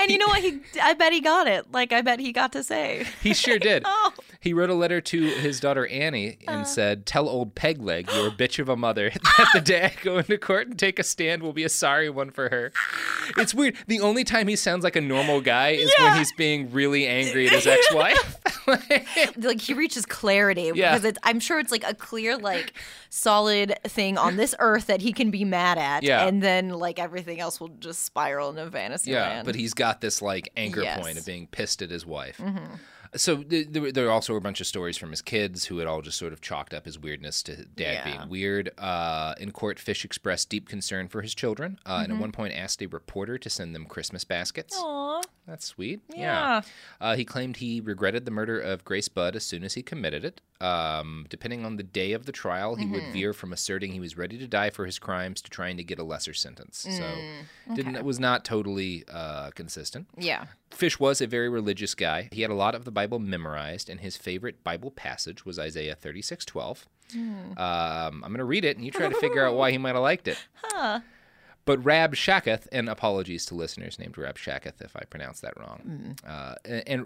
And you know what? I bet he got it. Like, I bet he got to say. He sure did. Oh. He wrote a letter to his daughter Annie and said, tell old Pegleg, you're a bitch of a mother, that the day I go into court and take a stand will be a sorry one for her. It's weird. The only time he sounds like a normal guy is when he's being really angry at his ex-wife. Like, he reaches clarity because I'm sure it's like a clear, like, solid thing on this earth that he can be mad at. Yeah. And then, like, everything else will just spiral into fantasy land. Yeah, but he's got this, like, anchor point of being pissed at his wife. Mm-hmm. So there also were a bunch of stories from his kids who had all just sort of chalked up his weirdness to dad being weird. In court, Fish expressed deep concern for his children and at one point asked a reporter to send them Christmas baskets. Aww. That's sweet. Yeah. He claimed he regretted the murder of Grace Budd as soon as he committed it. Depending on the day of the trial, he would veer from asserting he was ready to die for his crimes to trying to get a lesser sentence. So it was not totally consistent. Yeah. Fish was a very religious guy. He had a lot of the Bible memorized, and his favorite Bible passage was Isaiah 36:12. I'm going to read it, and you try to figure out why he might have liked it. Huh. But Rab Shaketh, and apologies to listeners named Rab Shaketh if I pronounce that wrong.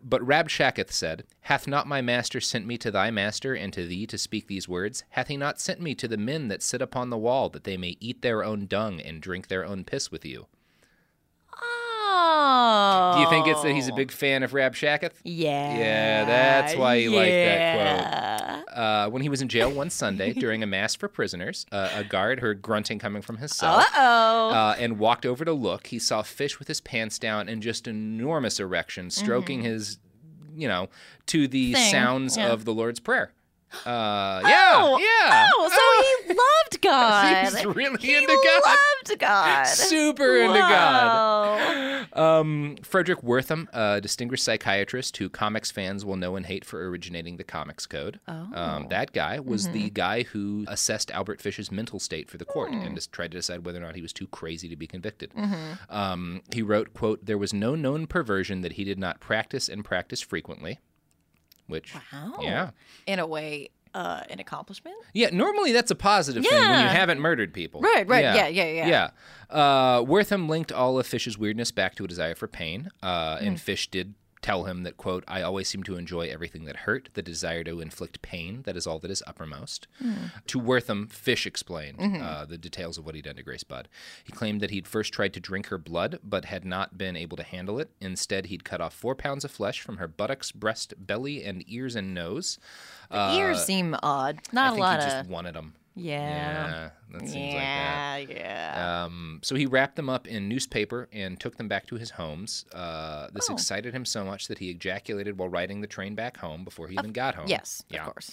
But Rab Shaketh said, hath not my master sent me to thy master and to thee to speak these words? Hath he not sent me to the men that sit upon the wall, that they may eat their own dung and drink their own piss with you? Oh. Do you think it's that he's a big fan of Rab Shaketh? Yeah. Yeah, that's why he liked that quote. When he was in jail one Sunday during a mass for prisoners, a guard heard grunting coming from his cell. And walked over to look. He saw Fish with his pants down and just enormous erection, stroking his, to the sounds of the Lord's Prayer. So he loved God. He was really into God. He loved God. Super into God. Frederic Wertham, a distinguished psychiatrist who comics fans will know and hate for originating the comics code. That guy was the guy who assessed Albert Fish's mental state for the court and just tried to decide whether or not he was too crazy to be convicted. He wrote, quote, there was no known perversion that he did not practice and practice frequently. Which, in a way, an accomplishment? Yeah, normally that's a positive thing when you haven't murdered people. Right, Yeah. Wertham linked all of Fish's weirdness back to a desire for pain, and Fish did tell him that, quote, I always seem to enjoy everything that hurt, the desire to inflict pain, that is all that is uppermost. To Wertham, Fish explained the details of what he'd done to Grace Budd. He claimed that he'd first tried to drink her blood, but had not been able to handle it. Instead, he'd cut off 4 pounds of flesh from her buttocks, breast, belly, and ears and nose. Ears seem odd. Not a lot of... I think he just wanted them. Yeah. That seems like that. Yeah. So he wrapped them up in newspaper and took them back to his homes. This excited him so much that he ejaculated while riding the train back home before he even got home. Yes, of course.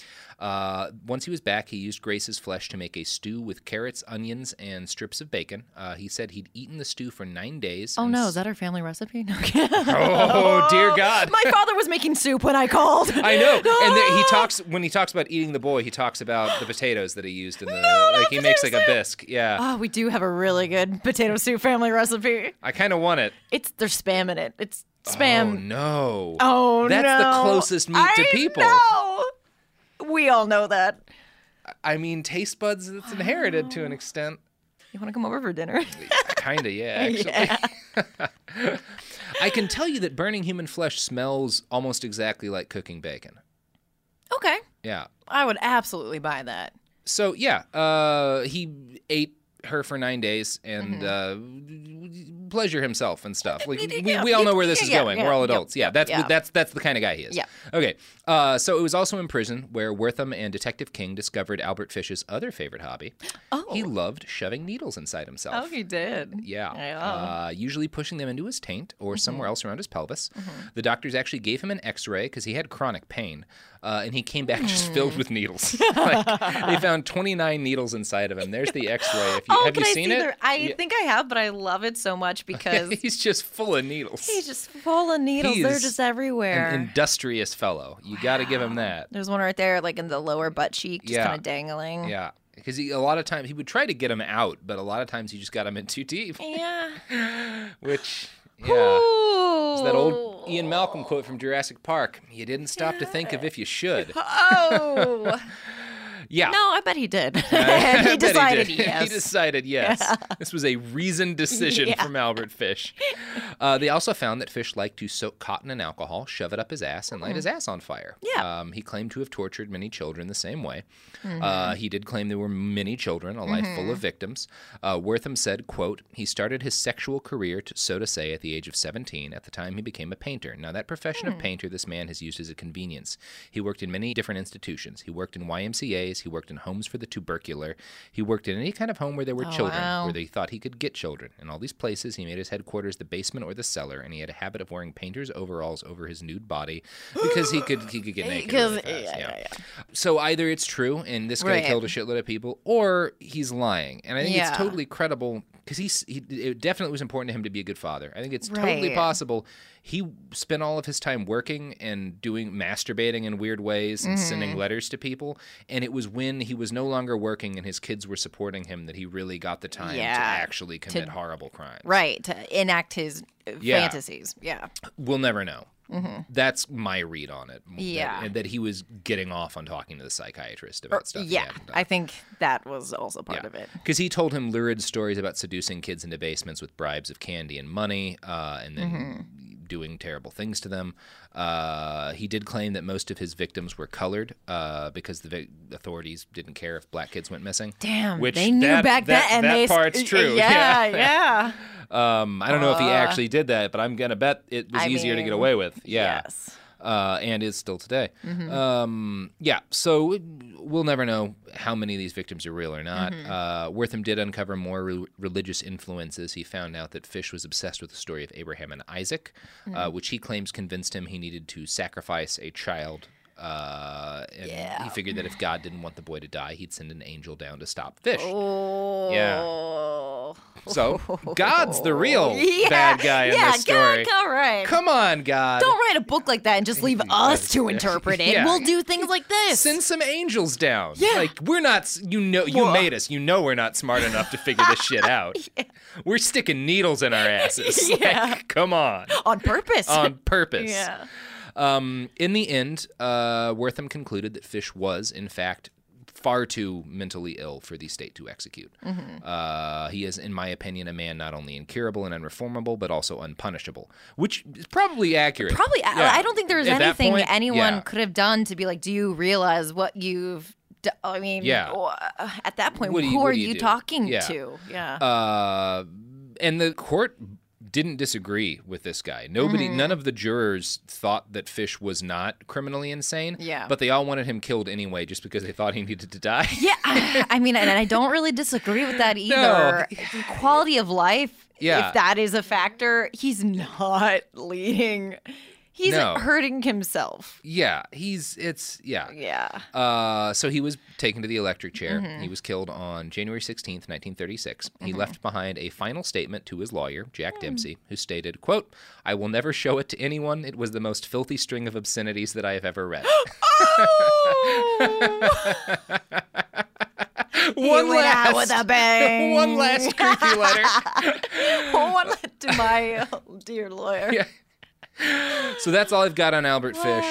Once he was back, he used Grace's flesh to make a stew with carrots, onions, and strips of bacon. He said he'd eaten the stew for 9 days. Oh, no. Is that our family recipe? No. Oh, dear God. My father was making soup when I called. I know. And when he talks about eating the boy, he talks about the potatoes that he used in the... he makes like a bisque, Oh, we do have a really good potato soup family recipe. I kind of want it. They're Spam in it. It's Spam. Oh, no. Oh, that's no. That's the closest meat to people. I know. We all know that. I mean, taste buds, it's inherited to an extent. You want to come over for dinner? Kinda, yeah, actually. Yeah. I can tell you that burning human flesh smells almost exactly like cooking bacon. Okay. Yeah. I would absolutely buy that. So, he ate her for 9 days and pleasure himself and stuff. Like we all know where this is going. We're all adults. That's the kind of guy he is. Yeah. Okay. So it was also in prison where Wertham and Detective King discovered Albert Fish's other favorite hobby. Oh. He loved shoving needles inside himself. Oh, he did. Yeah. Usually pushing them into his taint or somewhere else around his pelvis. The doctors actually gave him an X-ray because he had chronic pain, and he came back just filled with needles. Like, they found 29 needles inside of him. There's the X-ray. If you, have you seen it? I think I have, but I love it so much because he's just full of needles. He's just full of needles. They're just everywhere. An industrious fellow. You got to give him that. There's one right there, like in the lower butt cheek, just kind of dangling. Yeah. Because a lot of times he would try to get him out, but a lot of times he just got him in too deep. Yeah. Which, it's that old Ian Malcolm quote from Jurassic Park. You didn't stop to think of if you should. Oh. Yeah. No, I bet he did. He decided yes. He decided yes. Yeah. This was a reasoned decision from Albert Fish. They also found that Fish liked to soak cotton in alcohol, shove it up his ass, and light his ass on fire. Yeah. He claimed to have tortured many children the same way. He did claim there were many children, a life full of victims. Wertham said, quote, he started his sexual career, so to say, at the age of 17. At the time, he became a painter. Now, that profession of painter, this man has used as a convenience. He worked in many different institutions. He worked in YMCAs. He worked in homes for the tubercular. He worked in any kind of home where there were children, where they thought he could get children. In all these places, he made his headquarters the basement or the cellar, and he had a habit of wearing painter's overalls over his nude body because he could get naked. Really fast. So either it's true, and this guy killed a shitload of people, or he's lying. And I think it's totally credible because it definitely was important to him to be a good father. I think it's totally possible. He spent all of his time working and masturbating in weird ways and sending letters to people. And it was when he was no longer working and his kids were supporting him that he really got the time to actually commit horrible crimes. Right. To enact his fantasies. Yeah. We'll never know. That's my read on it. Yeah. That he was getting off on talking to the psychiatrist about stuff. Yeah. I think that was also part of it. Because he told him lurid stories about seducing kids into basements with bribes of candy and money and then doing terrible things to them. He did claim that most of his victims were colored because the authorities didn't care if black kids went missing. Damn, which they knew back then. That part's true. Yeah. I don't know if he actually did that, but I'm going to bet it was easier to get away with. Yeah. Yes. And is still today. So we'll never know how many of these victims are real or not. Wertham did uncover more religious influences. He found out that Fish was obsessed with the story of Abraham and Isaac, which he claims convinced him he needed to sacrifice a child. And he figured that if God didn't want the boy to die, he'd send an angel down to stop Fish. Oh. Yeah. So God's the real bad guy in this story. God, all right. Come on, God. Don't write a book like that and just leave us to interpret it. Yeah. We'll do things like this. Send some angels down. Yeah. Like, we're not, you made us. You know we're not smart enough to figure this shit out. We're sticking needles in our asses. Like, come on. On purpose. On purpose. Yeah. In the end, Wertham concluded that Fish was, in fact, far too mentally ill for the state to execute. He is, in my opinion, a man not only incurable and unreformable, but also unpunishable, which is probably accurate. Probably. Yeah. I don't think there's anything point, anyone could have done to be like, do you realize what you've done? I mean, at that point, who are you talking to? Yeah. And the court didn't disagree with this guy. None of the jurors thought that Fish was not criminally insane. Yeah. But they all wanted him killed anyway just because they thought he needed to die. Yeah. I mean, and I don't really disagree with that either. No. Quality of life, if that is a factor, he's not leading. He's hurting himself. Yeah. Yeah. So he was taken to the electric chair. He was killed on January 16th, 1936. He left behind a final statement to his lawyer, Jack Dempsey, who stated, quote, I will never show it to anyone. It was the most filthy string of obscenities that I have ever read. Oh! One last creepy letter. One to my dear lawyer. Yeah. So that's all I've got on Albert Fish.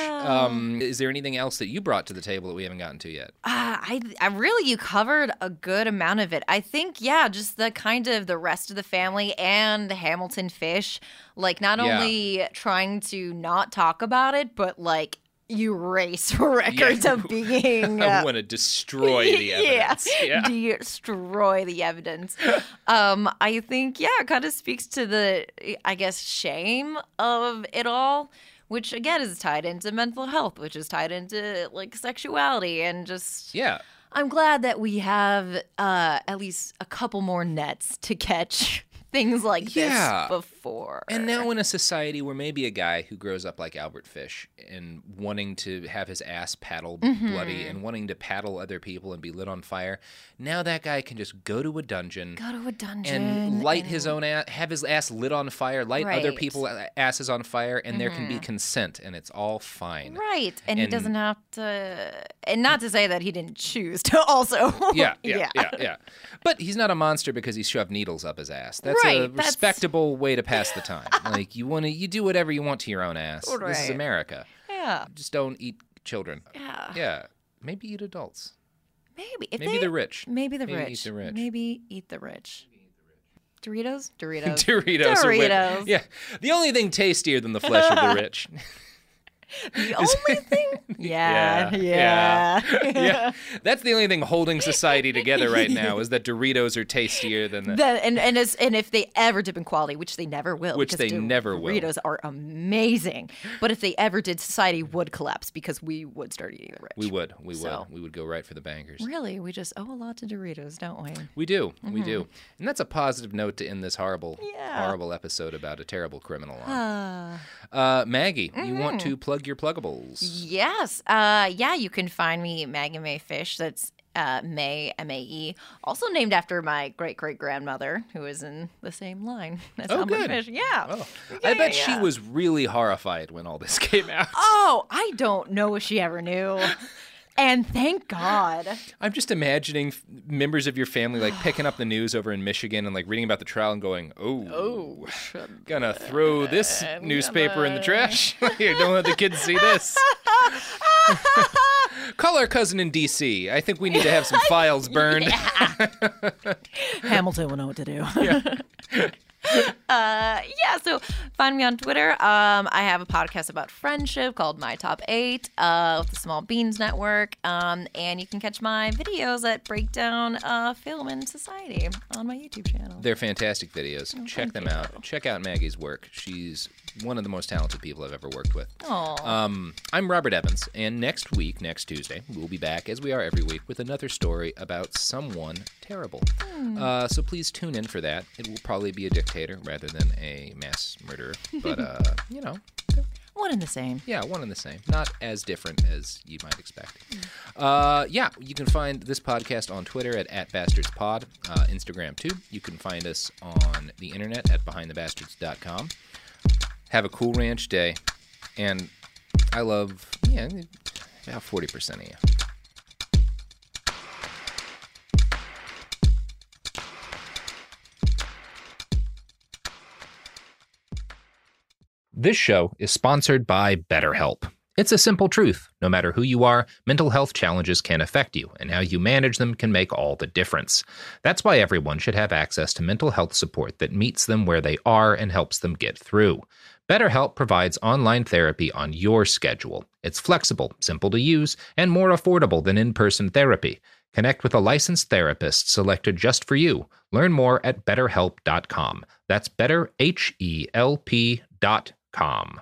Is there anything else that you brought to the table that we haven't gotten to yet? I really, you covered a good amount of it. I think, just the kind of the rest of the family and Hamilton Fish, like not only trying to not talk about it, but like erase records of being. I want to destroy the evidence. Yeah. Destroy the evidence. I think, yeah, it kind of speaks to the, I guess, shame of it all, which again is tied into mental health, which is tied into like sexuality and just. Yeah. I'm glad that we have at least a couple more nets to catch things like this before. And now in a society where maybe a guy who grows up like Albert Fish and wanting to have his ass paddled bloody and wanting to paddle other people and be lit on fire, now that guy can just go to a dungeon. And light his own ass, have his ass lit on fire, light other people's asses on fire, and there can be consent, and it's all fine. Right. And he doesn't have to, and not to say that he didn't choose to also. Yeah. But he's not a monster because he shoved needles up his ass. That's a respectable way to pass the time. Like, you do whatever you want to your own ass. Right. This is America. Yeah. Just don't eat children. Yeah. Yeah. Maybe eat adults. Maybe. Maybe eat the rich. Doritos. Yeah. The only thing tastier than the flesh of the rich. The only thing? Yeah. That's the only thing holding society together right now is that Doritos are tastier than the... And if they ever dip in quality, which they never will. Doritos are amazing. But if they ever did, society would collapse because we would start eating the rich. We would. We would go right for the bankers. Really? We just owe a lot to Doritos, don't we? We do. And that's a positive note to end this horrible episode about a terrible criminal on. Maggie, you want to plug your pluggables? Yes. You can find me Maggie May Fish. That's May, M-A-E, also named after my great-great-grandmother, who is in the same line as Albert Fish. Yeah. Oh. I bet she was really horrified when all this came out. Oh, I don't know if she ever knew. And thank God. I'm just imagining members of your family like picking up the news over in Michigan and like reading about the trial and going, gonna throw this newspaper in the trash. Don't let the kids see this. Call our cousin in D.C. I think we need to have some files burned. Hamilton will know what to do. So find me on Twitter. I have a podcast about friendship called My Top 8 with the Small Beans Network. And you can catch my videos at Breakdown Film and Society on my YouTube channel. They're fantastic videos. Check them out. Check out Maggie's work. She's one of the most talented people I've ever worked with. I'm Robert Evans, and next Tuesday, we'll be back, as we are every week, with another story about someone terrible. So please tune in for that. It will probably be a dictator rather than a mass murderer, but one and the same. Yeah, one and the same. Not as different as you might expect. You can find this podcast on Twitter at @bastardspod, Instagram too. You can find us on the internet at behindthebastards.com. Have a cool ranch day, and I love, about 40% of you. This show is sponsored by BetterHelp. It's a simple truth. No matter who you are, mental health challenges can affect you, and how you manage them can make all the difference. That's why everyone should have access to mental health support that meets them where they are and helps them get through. BetterHelp provides online therapy on your schedule. It's flexible, simple to use, and more affordable than in-person therapy. Connect with a licensed therapist selected just for you. Learn more at BetterHelp.com. That's BetterHelp.com.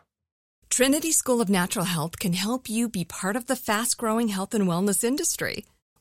Trinity School of Natural Health can help you be part of the fast-growing health and wellness industry.